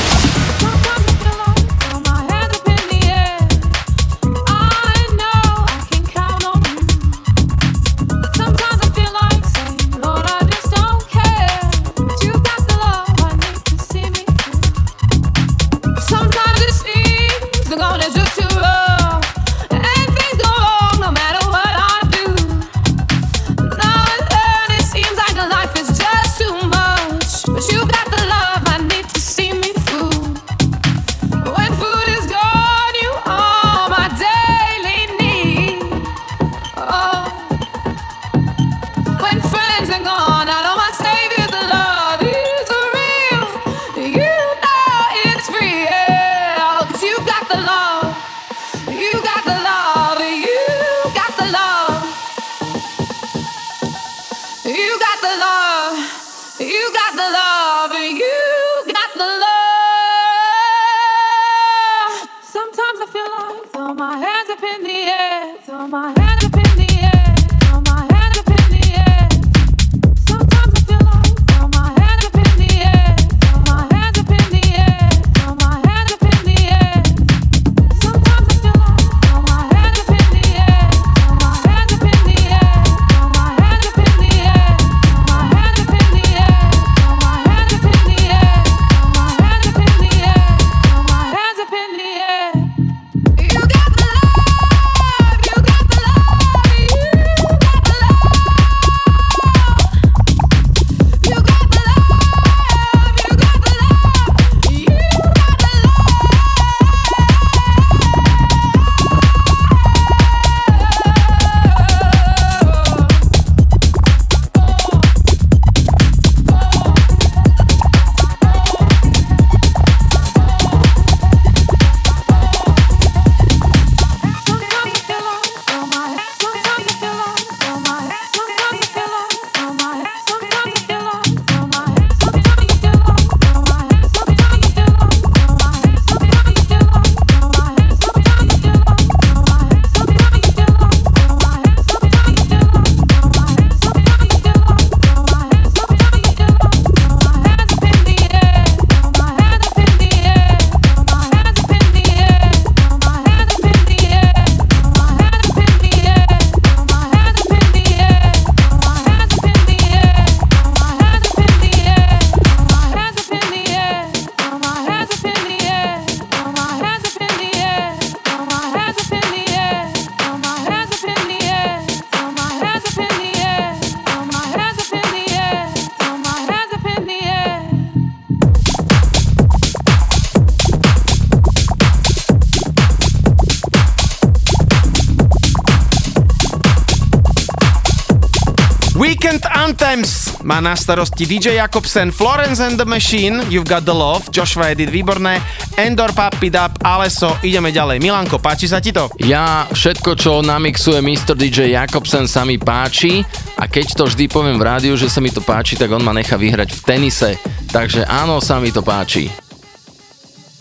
Má na starosti dý džej Jakobsen, Florence and the Machine, You've Got the Love, Joshua Edit, výborné, Endor, Pump It Up, Alesso, ideme ďalej. Milanko, páči sa ti to? Ja všetko, čo namixuje mister dý džej Jakobsen, sa mi páči, a keď to vždy poviem v rádiu, že sa mi to páči, tak on ma nechá vyhrať v tenise, takže áno, sa mi to páči. You've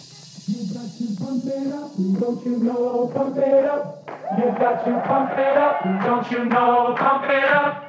got to pump it up, don't you know, pump it up.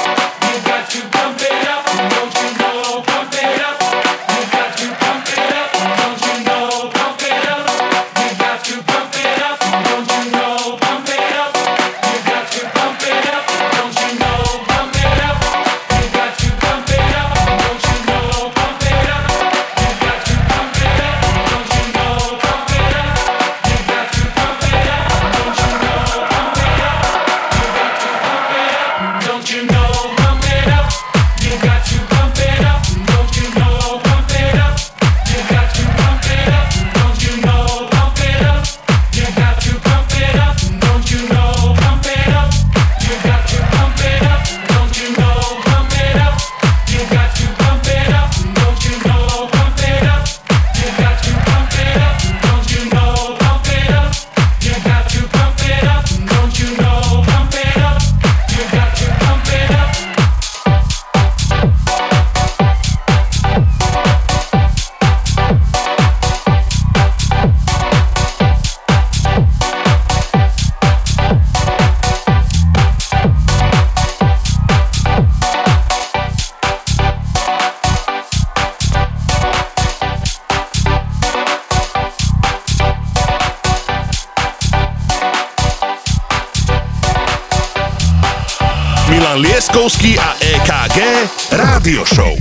Leskovský a é ká gé Rádio Show.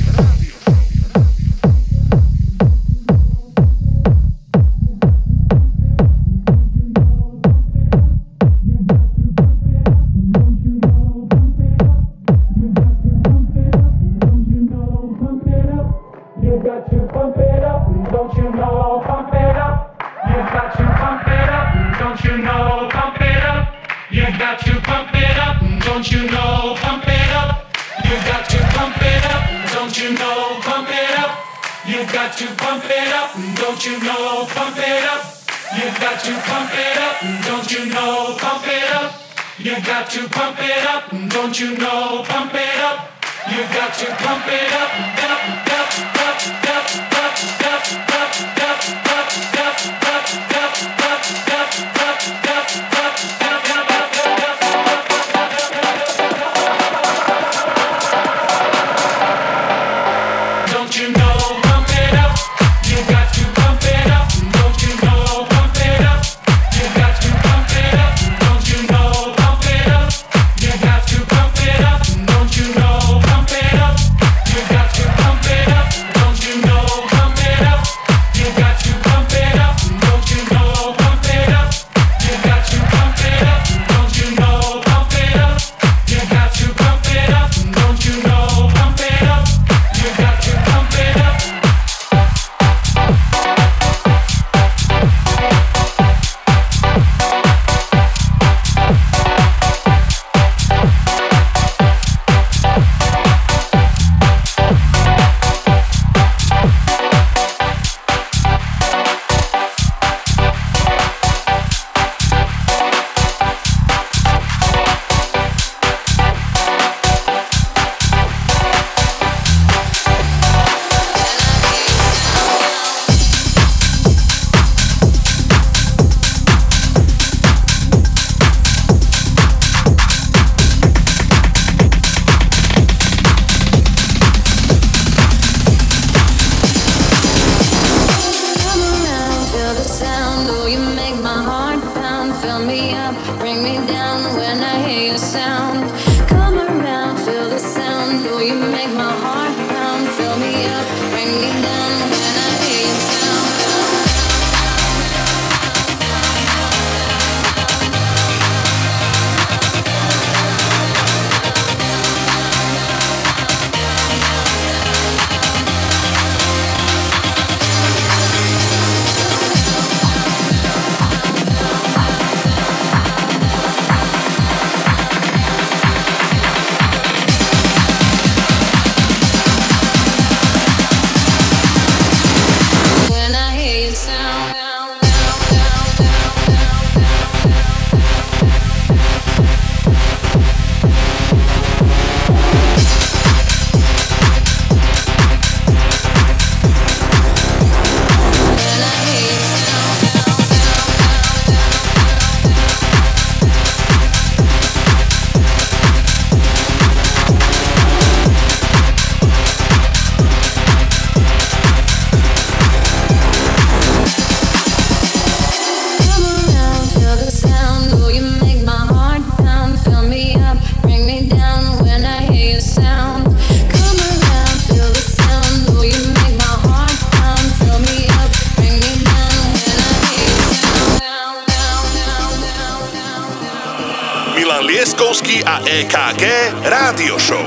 Leskovský a é ká gé Rádio Show.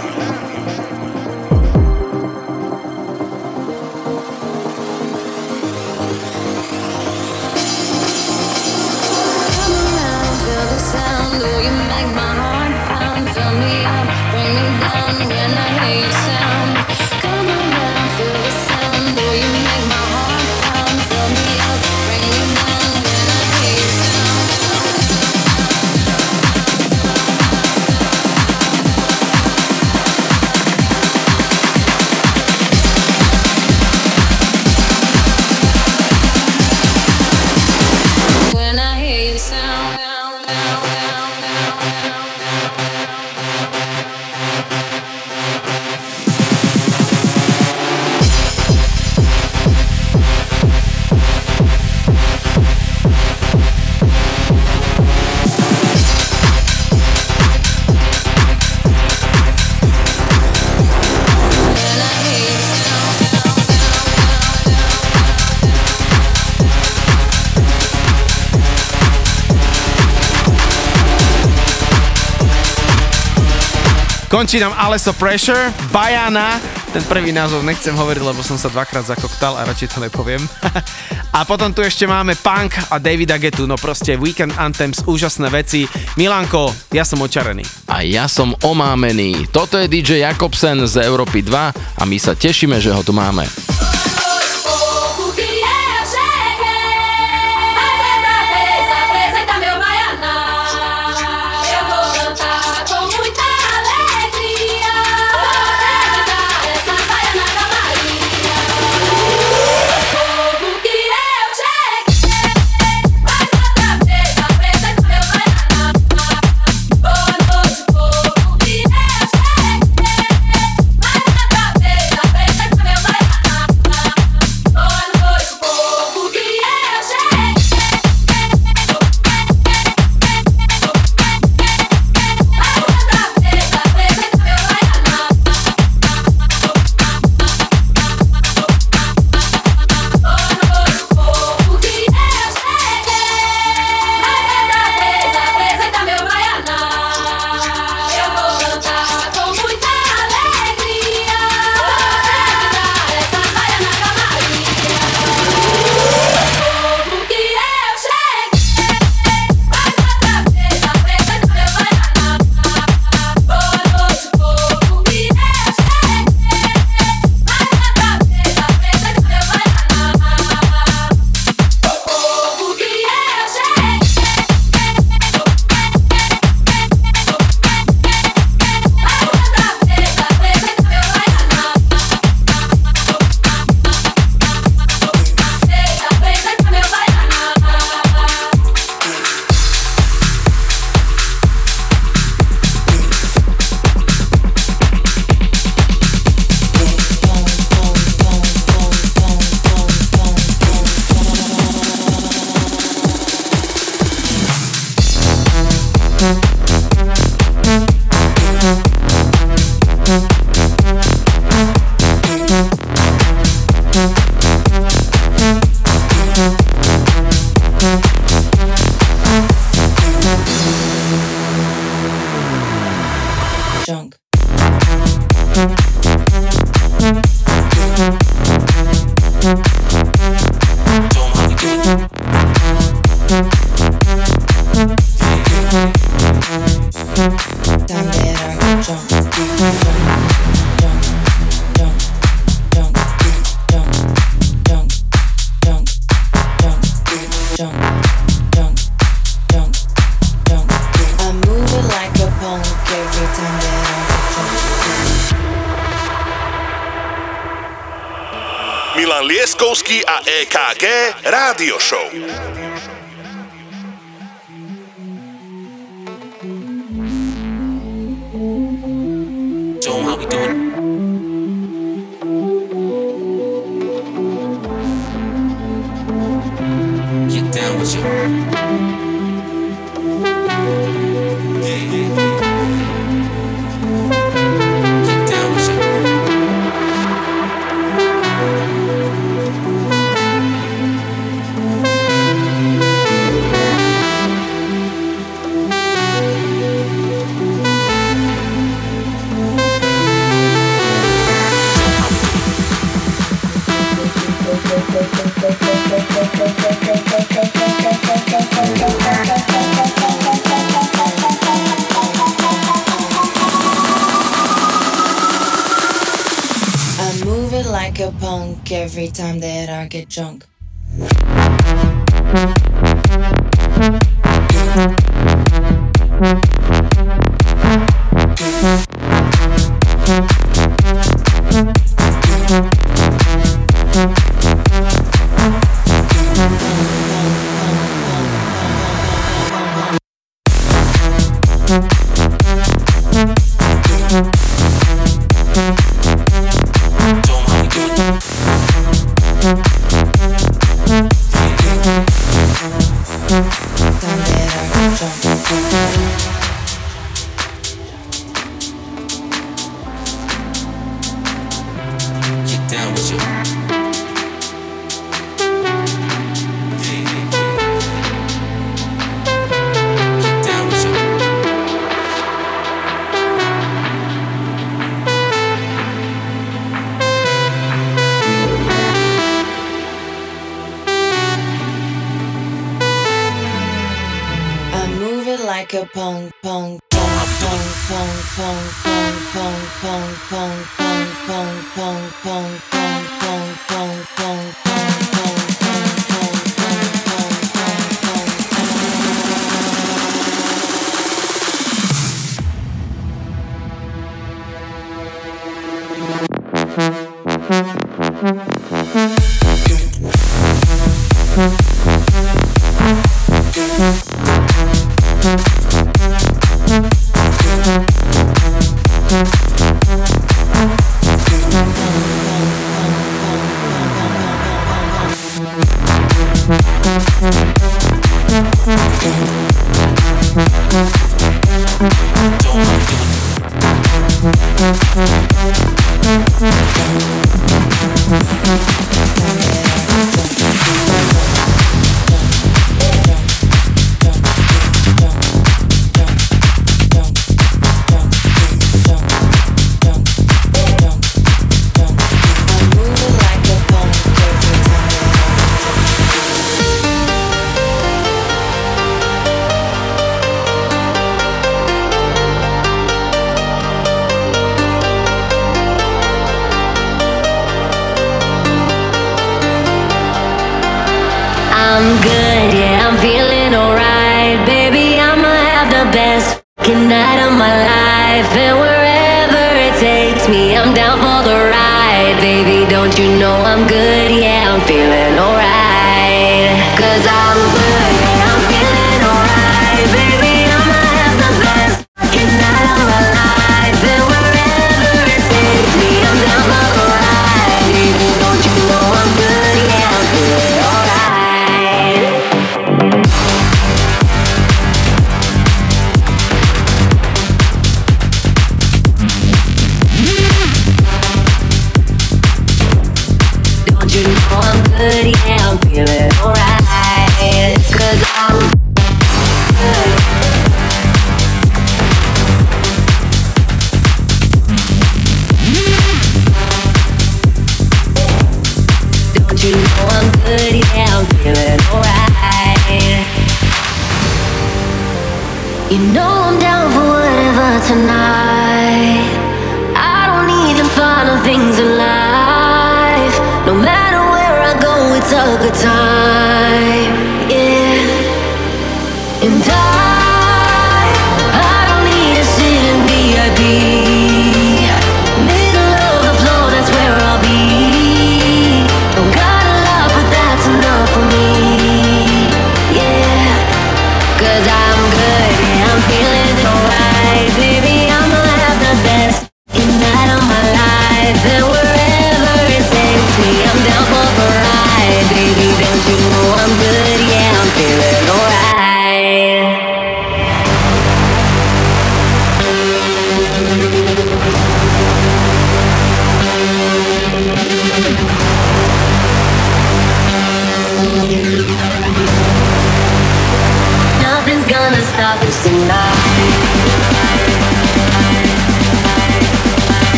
Končí nám Alesso Pressure, Bajana, ten prvý názov nechcem hovoriť, lebo som sa dvakrát zakoktal a radšej to nepoviem. A potom tu ešte máme Punk a Davida Getu, no proste Weekend Anthems, úžasné veci. Milanko, ja som očarený. A ja som omámený. Toto je dý džej Jakobsen z Európy dva a my sa tešíme, že ho tu máme. Every time that I get drunk. like a pong pong pong pong pong pong pong pong pong pong pong pong pong pong pong pong pong pong pong pong.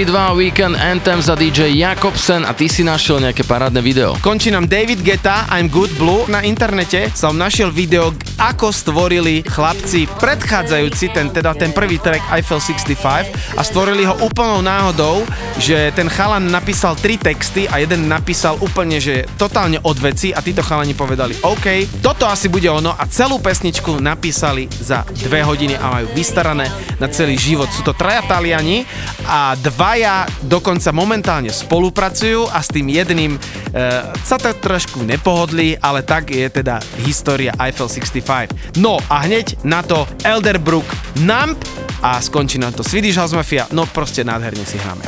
dva Weekend Anthem za dý džej Jakobsen a ty si našiel nejaké parádne video. Končí nám David Guetta, I'm Good Blue. Na internete som našiel video, ako stvorili chlapci predchádzajúci, ten, teda ten prvý track Eiffel šesťdesiatpäť, a stvorili ho úplnou náhodou, že ten chalan napísal tri texty a jeden napísal úplne, že totálne od veci, a títo chalani povedali OK, toto asi bude ono, a celú pesničku napísali za dve hodiny a majú vystarané na celý život. Sú to traja Taliani a dva ja dokonca momentálne spolupracujú a s tým jedným e, sa to trošku nepohodli, ale tak je teda história Eiffel šesťdesiatpäť. No a hneď na to Elderbrook Numb a skončí na to Swedish House Mafia. No proste nádherne si hráme.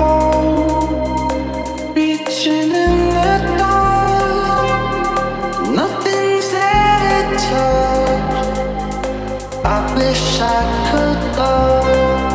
Oh, reaching in the dark, nothing's there to touch. I wish I could go.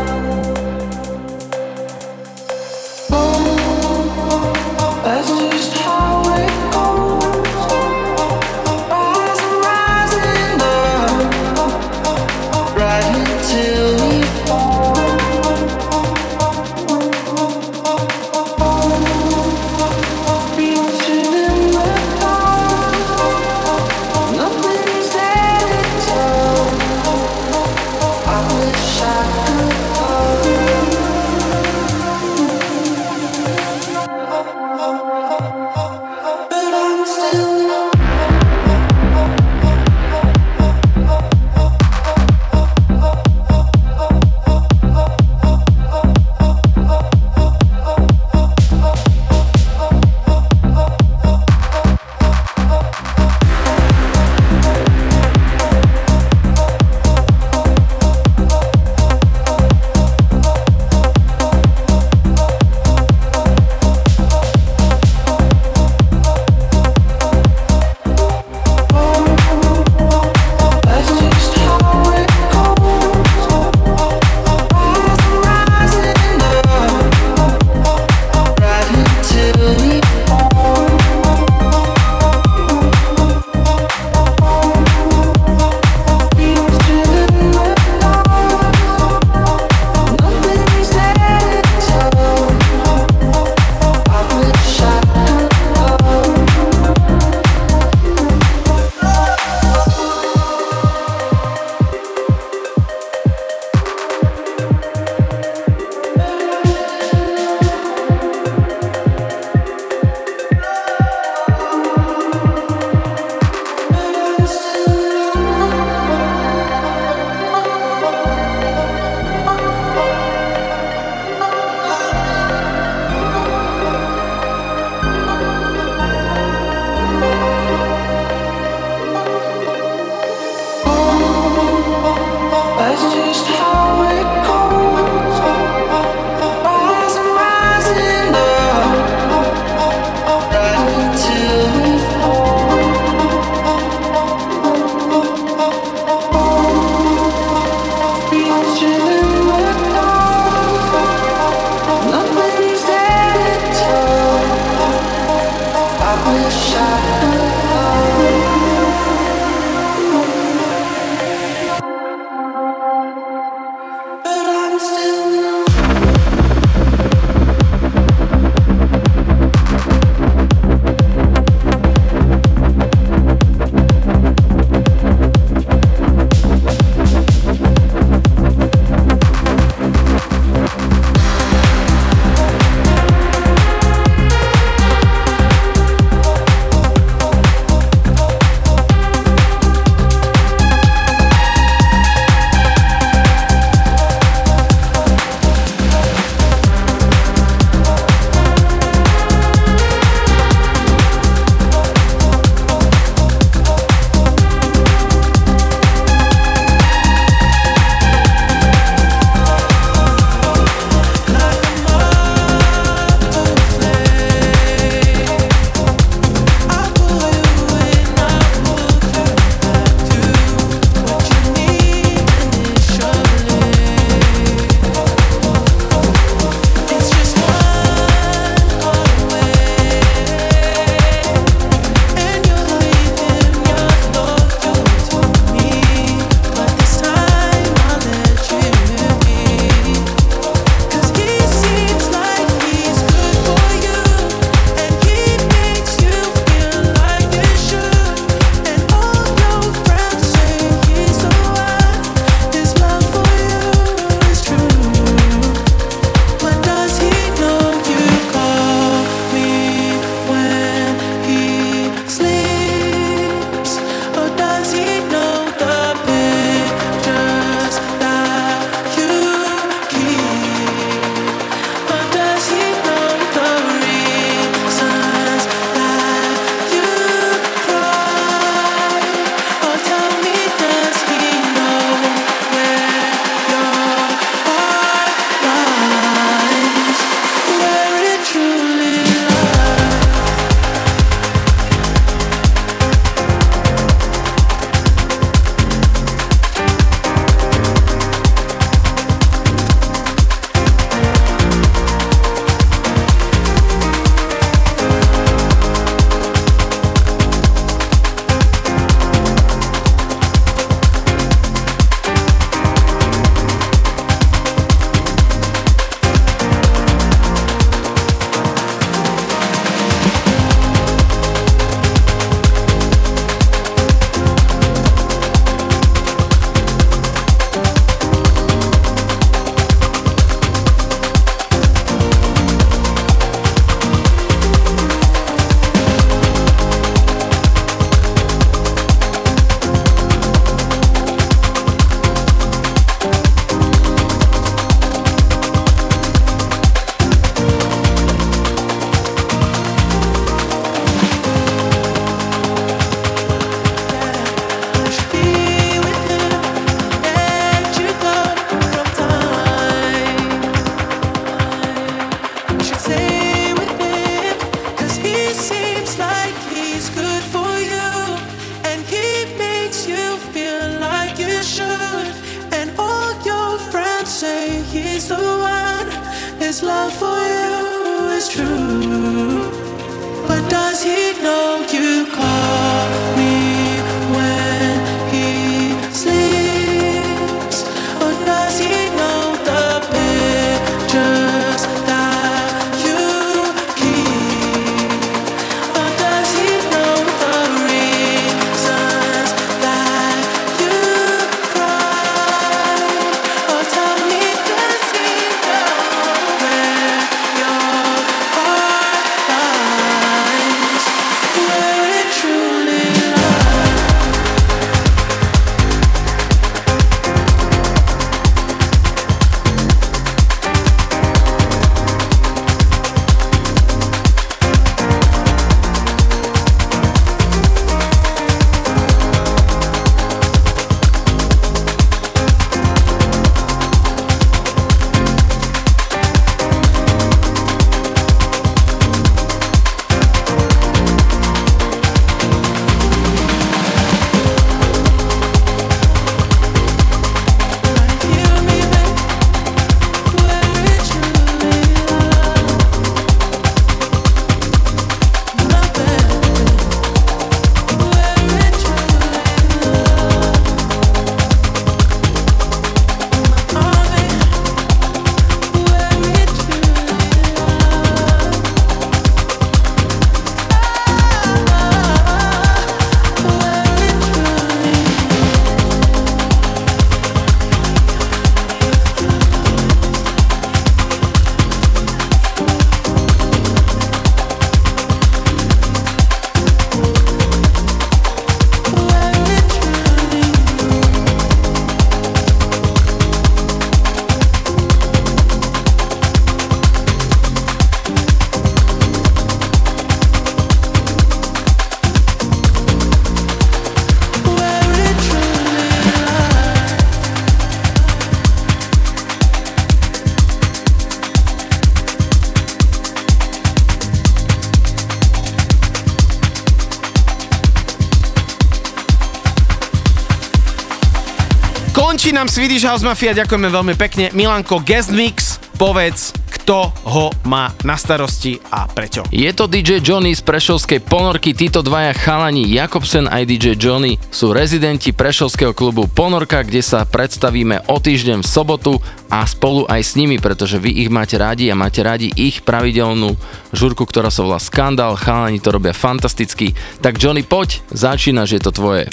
Končí nám Swedish House Mafia, ďakujeme veľmi pekne. Milanko, guest mix, povedz, kto ho má na starosti a prečo. Je to dý džej Johnny z prešovskej Ponorky. Títo dvaja chalani, Jakobsen aj dý džej Johnny, sú rezidenti prešovského klubu Ponorka, kde sa predstavíme o týždeň v sobotu a spolu aj s nimi, pretože vy ich máte rádi a máte rádi ich pravidelnú žurku, ktorá sa volá Skandál. Chalani to robia fantasticky. Tak Johnny, poď, začínaš, je to tvoje.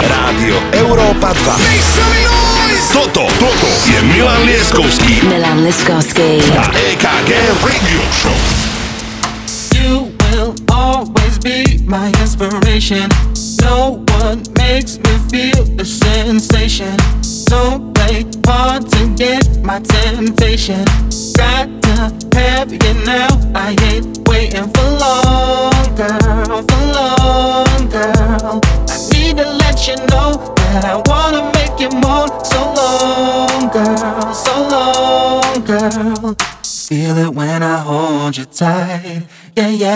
Rádio Európa dva. Toto, toto je Milan Leskovský. Milan Leskovský. A é ká gé Radio Show. You will always be my inspiration. No one makes me feel the sensation. Don't play hard to get my temptation. Got to have you now. I ain't waiting for long, girl, for long, girl. I need to let you know that I wanna make you moan. So long, girl, so long, girl. Feel it when I hold you tight. Yeah, yeah,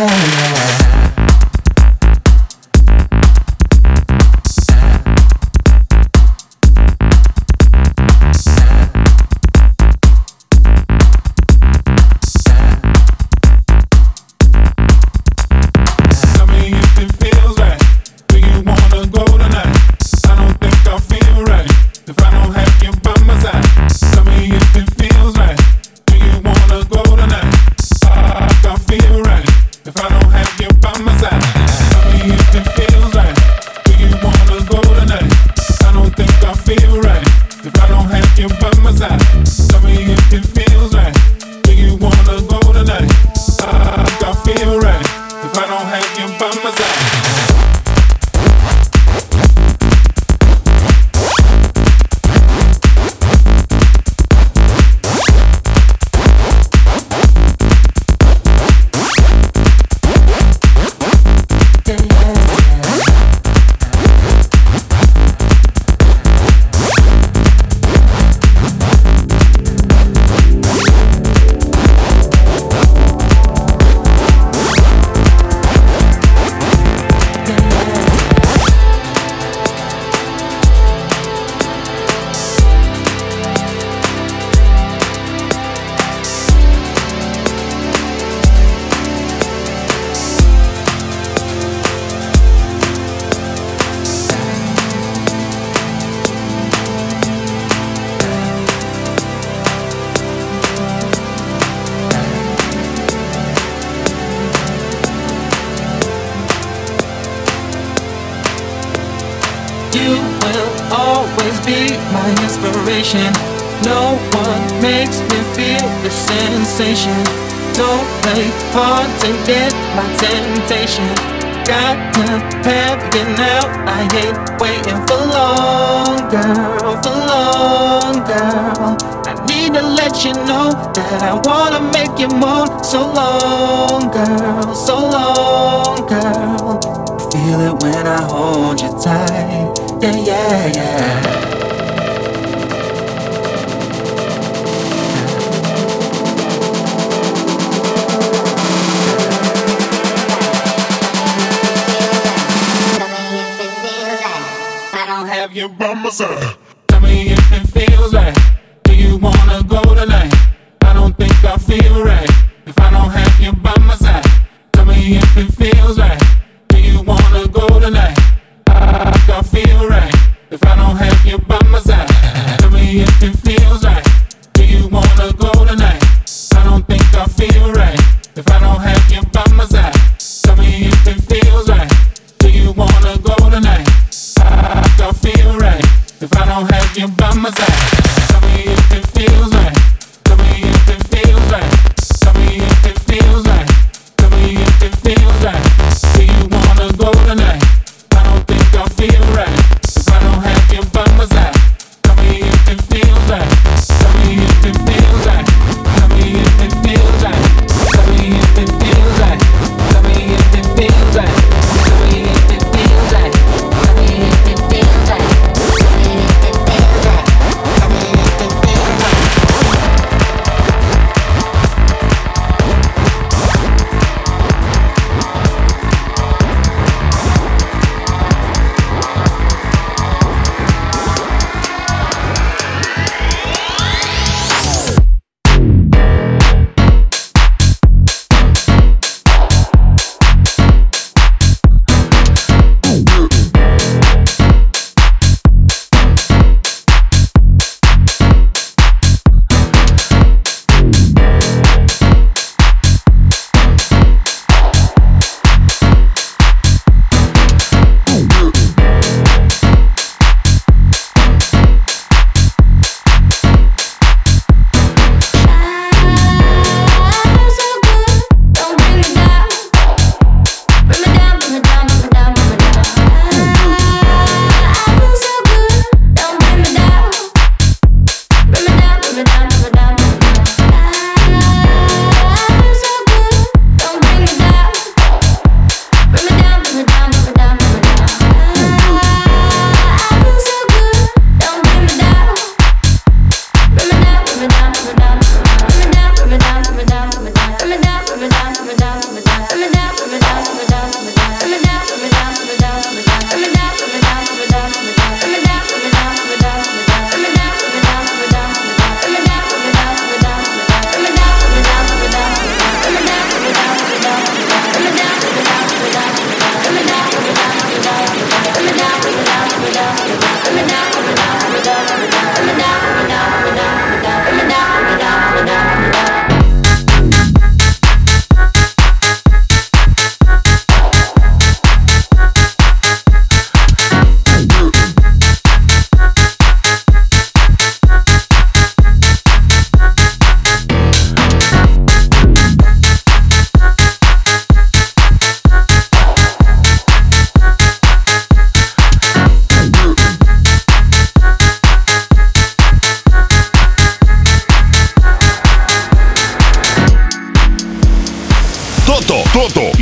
yeah.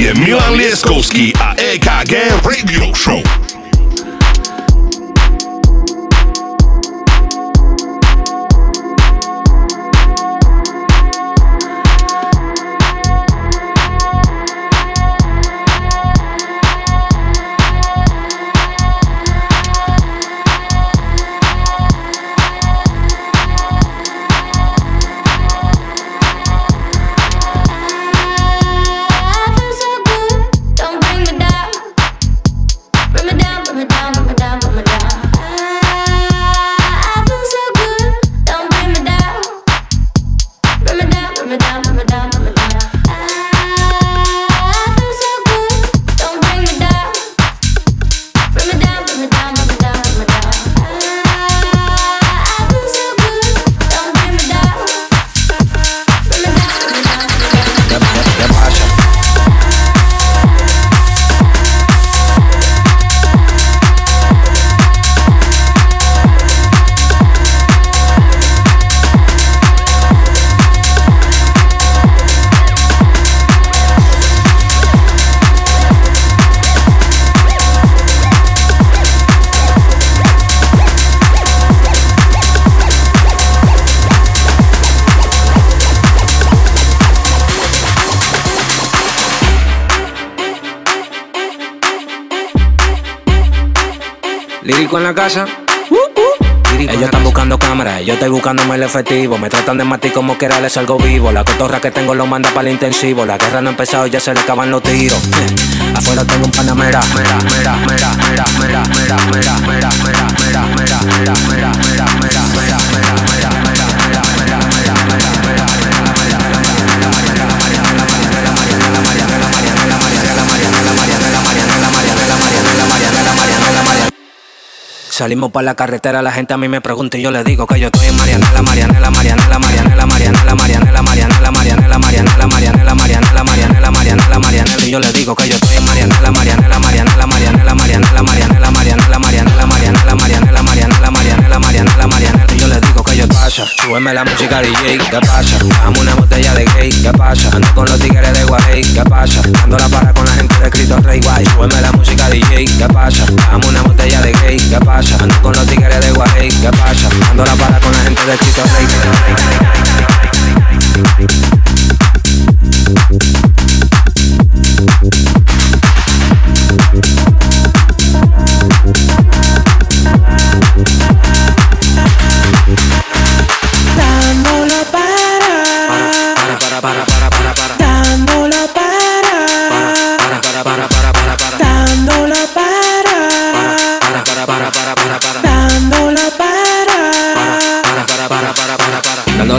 je Milan Lieskovský a é ká gé Radio Show. Lírico en la casa. Uh, uh. Ellos están buscando cámaras, yo estoy buscándome el efectivo. Me tratan de matar como quiera, les salgo vivo. La cotorra que tengo lo manda para el intensivo. La guerra no ha empezado y ya se le acaban los tiros. Eh. Afuera tengo un panamera. Mera, mera, mera, mera, mera, mera, mera, mera, mera, mera, mera, mera, mera, mera, mera, mera, mera, mera. Salimos pa' la carretera, la gente a mí me pregunta y yo le digo que yo estoy en Marianela, Marianela, Marianela, Marianela, Marianela, Marianela, Marianela, Marianela, Marianela, Marianela, Marianela, Marianela, Marianela, Marianela, y yo le digo que yo estoy en Marianela, Marianela, Marianela, Marianela, Marianela, Marianela, Marianela, Marianela, Marianela, Marianela, Marianela, Marianela, Marianela, Marianela, y yo le digo que yo pasa, súbeme la música D J, ¿qué pasa? Dame una botella de gay, ¿qué pasa? Ando con los tigres de Guay, ¿qué pasa? Ando la para con la gente de Cristo Rey Guay, súbeme la música D J, ¿qué pasa? Dame una botella de gay, ¿qué pasa? Ando con los tigres de Guay, ¿qué pasa? Ando la para con la gente de Cristo Rey. Dándola para, para, para, para, para, para. Dándola para, para, para, para, para, para. Dándola para, para, para, para.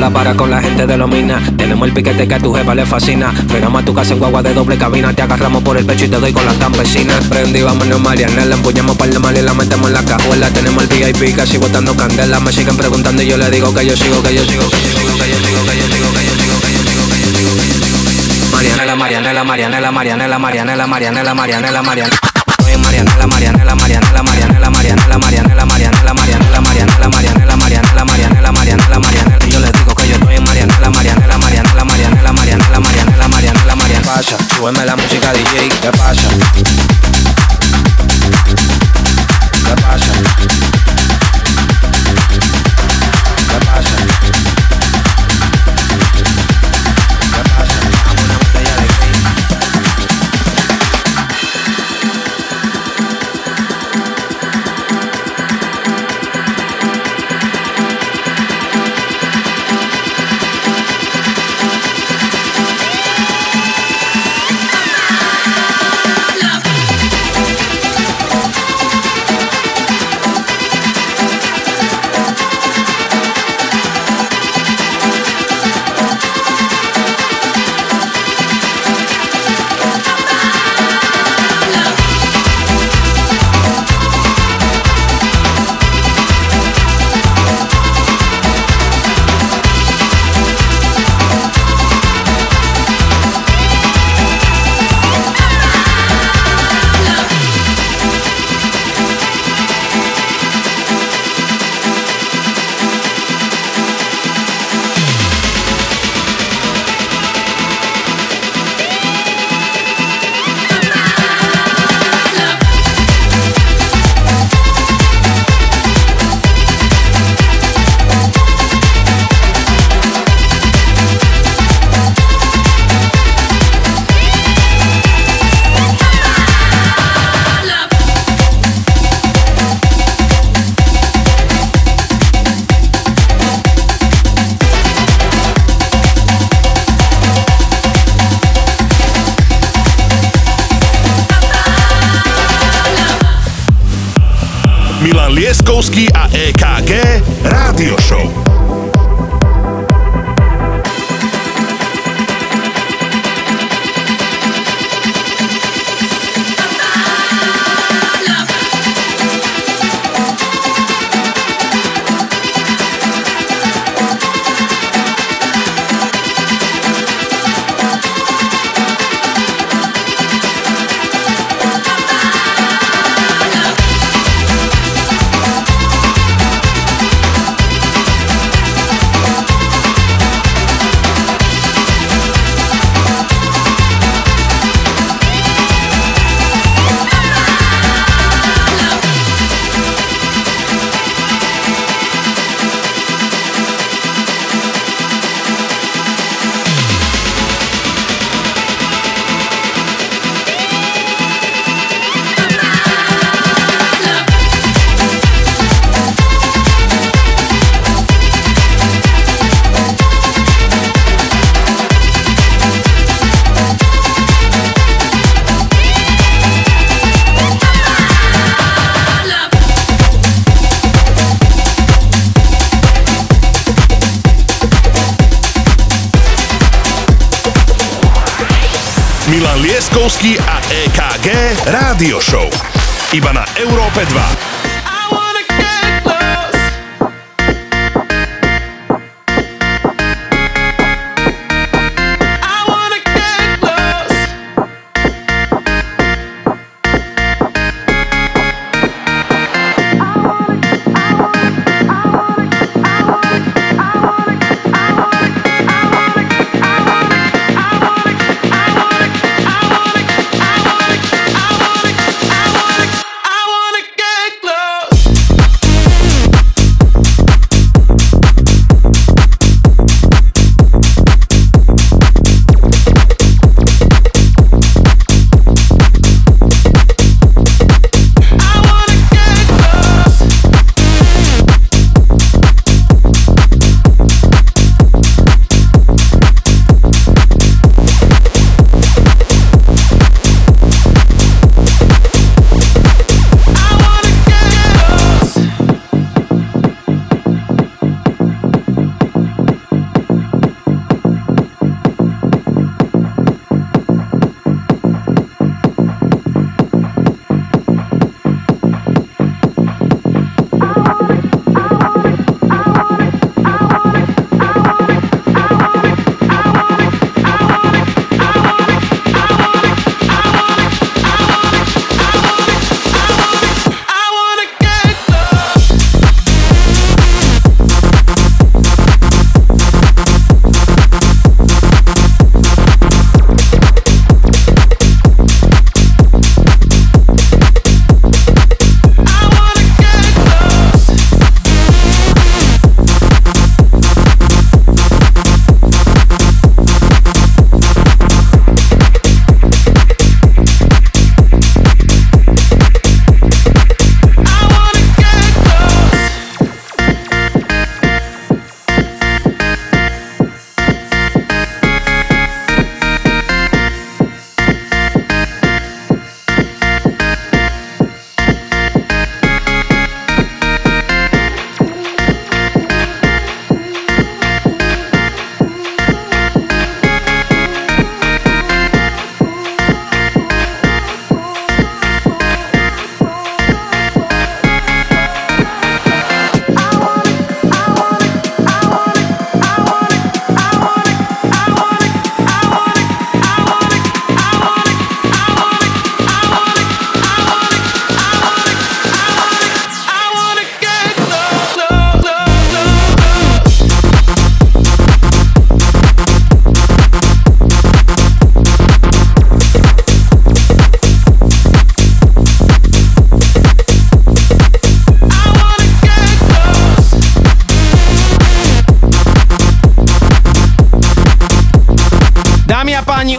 La para con la gente de los minas. Tenemos el piquete que a tu jefa le fascina. Frenamos a tu casa en guagua de doble cabina. Te agarramos por el pecho y te doy con la campesina. Prendí, vámonos Mariana, la empuñamos para el mal y la metemos en la cajuela. Tenemos el V I P casi botando candela. Me siguen preguntando y yo le digo que yo sigo, que yo sigo, que yo sigo, que yo sigo, que yo sigo, que yo sigo, que yo sigo, que yo sigo, que yo sigo. Mariana, Mariana, la Mariana, la Mariana, la Mariana, la Mariana, la Mariana, la Mariana. Mariana, la Mariana, la Mariana, la Mariana, la Mariana, la Mariana, la Mariana, la Mariana, la Mariana, la Mariana, la Mariana, la Mariana, la Mariana, la Mariana. Yo le digo que yo estoy en Mariana, la Mariana, la Mariana, la Mariana, la Mariana, la Mariana, la Mariana, la Mariana. Pasa, súbeme la música D J, ¿qué pasa? ¿Qué pasa? ¿Qué pasa? Milan Lieskovský a é ká gé Rádio Show. Milan Lieskovský a é ká gé Rádio Show. Iba na Európe dva.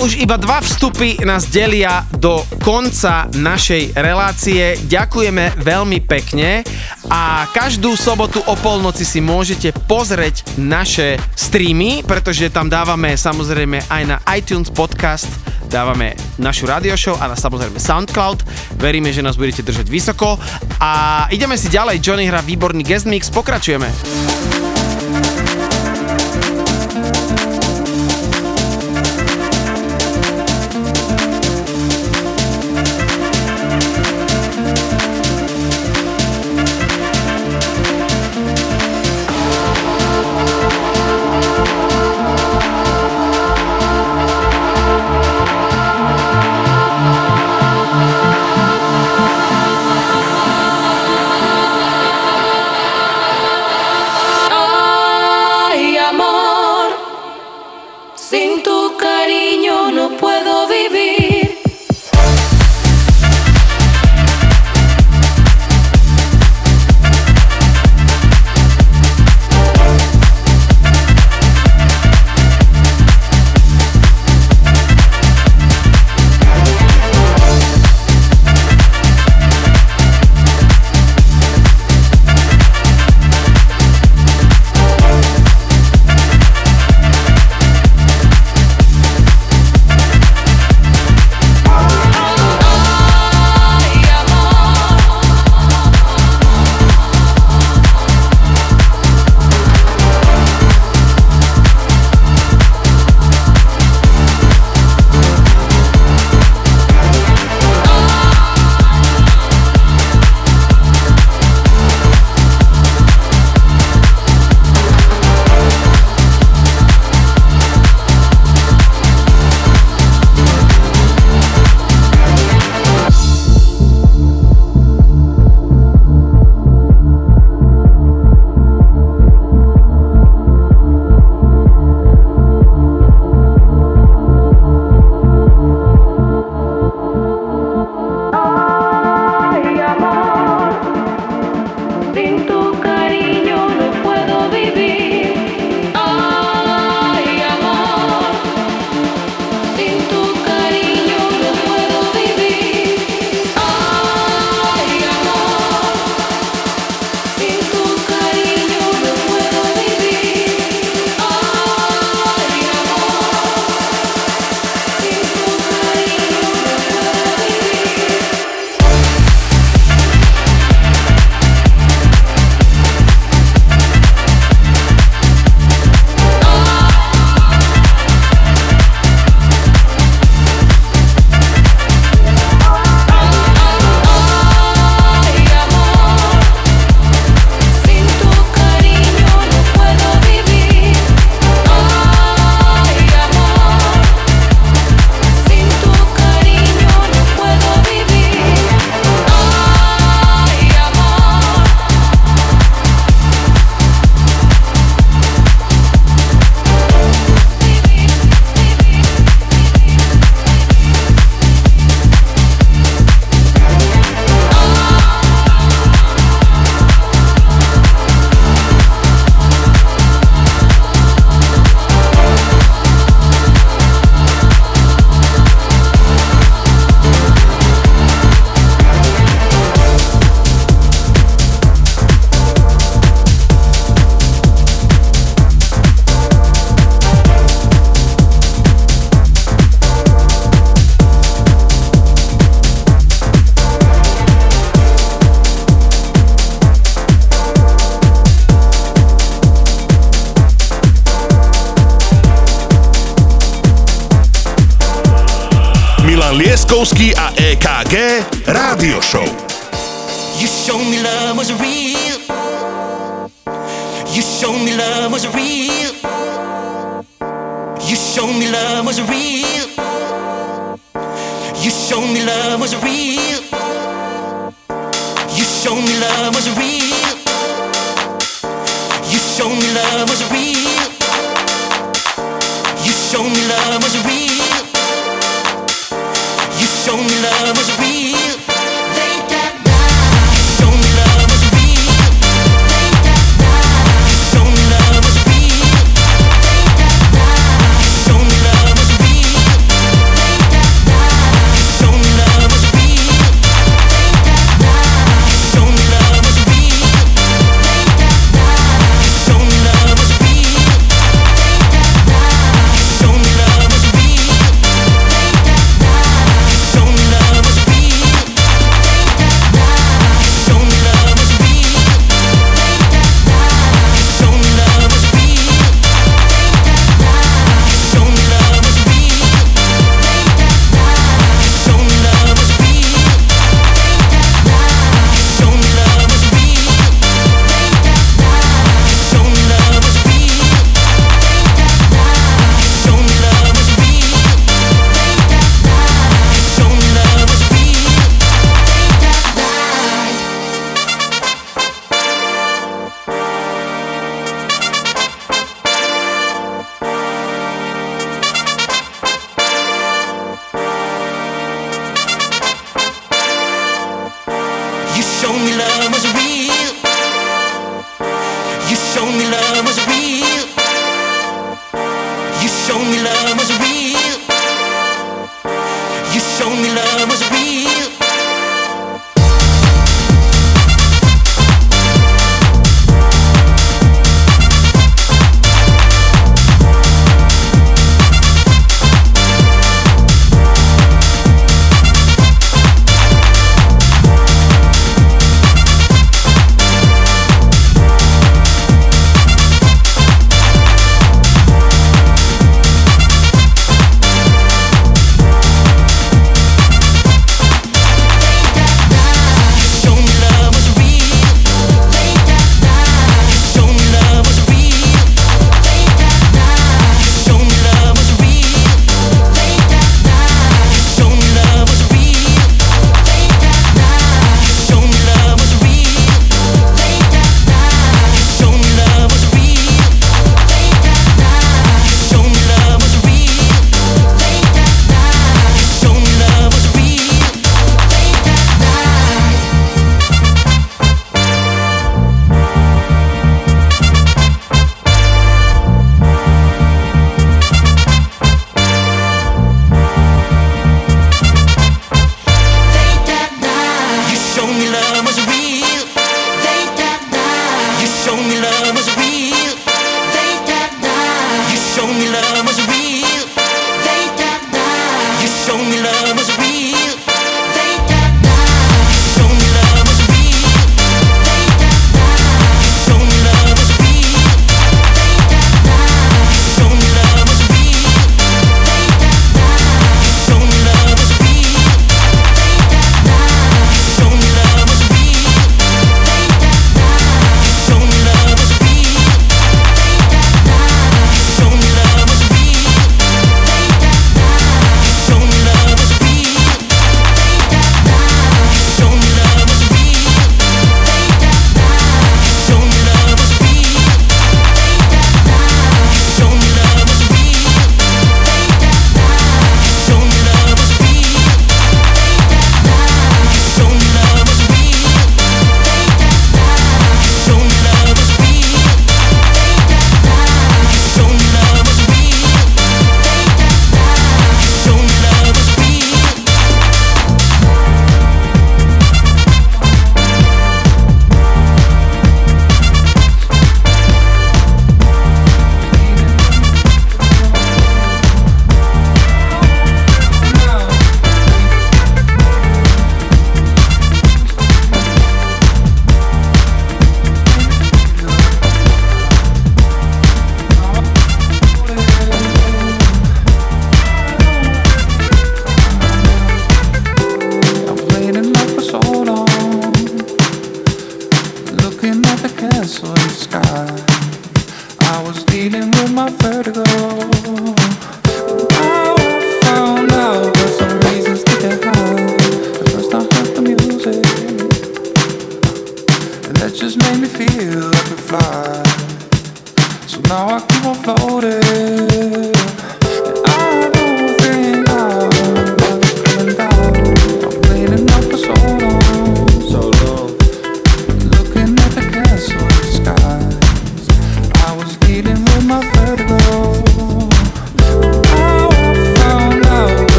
Už iba dva vstupy nás delia do konca našej relácie. Ďakujeme veľmi pekne a každú sobotu o polnoci si môžete pozrieť naše streamy, pretože tam dávame samozrejme aj na iTunes podcast dávame našu radio show a na samozrejme SoundCloud. Veríme, že nás budete držať vysoko a ideme si ďalej. Johnny hrá výborný guest mix, pokračujeme. showed me love was real. You showed me love was real. You showed me love was real. You showed me love was real.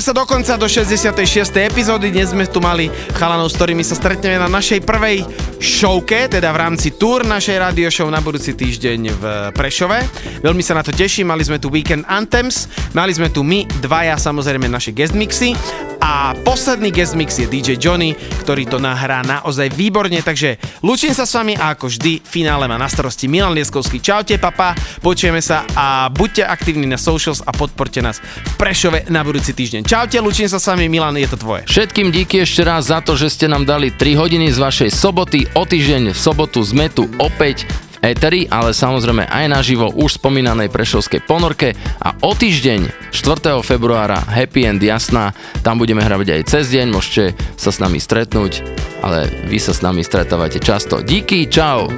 Sa dokonca do šesťdesiatej šiestej epizódy. Dnes sme tu mali chalanov, s ktorými sa stretneme na našej prvej showke, teda v rámci tour našej radio show na budúci týždeň v Prešove. Veľmi sa na to teším. Mali sme tu Weekend Anthems, mali sme tu my dvaja, samozrejme naše guest mixy a posledný guest mix je dý džej Johnny, ktorý to nahrá naozaj výborne, takže lúčim sa s vami a ako vždy finále má na starosti Milan Lieskovský. Čaute, papa, počujeme sa a buďte aktívni na socials a podporte nás v Prešove na budúci týždeň. Čaute, lúčim sa s vami, Milan, je to tvoje. Všetkým díky ešte raz za to, že ste nám dali tri hodiny z vašej soboty. O týždeň v sobotu sme tu opäť v éteri, ale samozrejme aj naživo už spomínanej prešovskej ponorke a o týždeň štvrtého februára Happy End Jasná, tam budeme hrať aj cez deň, môžete sa s nami stretnúť, ale vy sa s nami stretávate často. Díky, čau!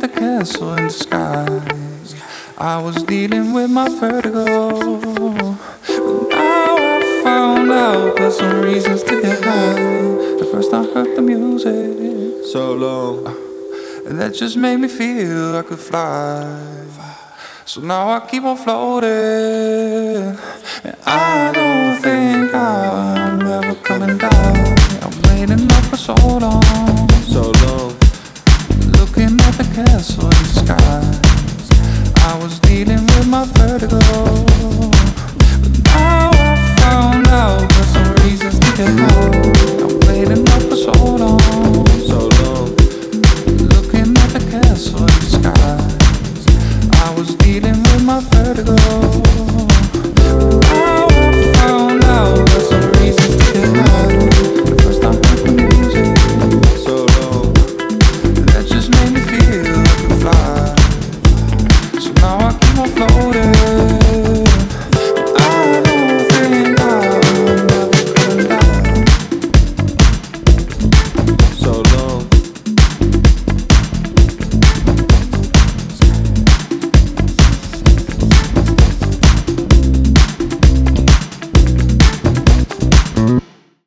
Castle in the skies, I was dealing with my vertigo, but now I found out there's some reasons to get high. The first I heard the music, so long, and that just made me feel I could fly. So now I keep on floating, and I don't think I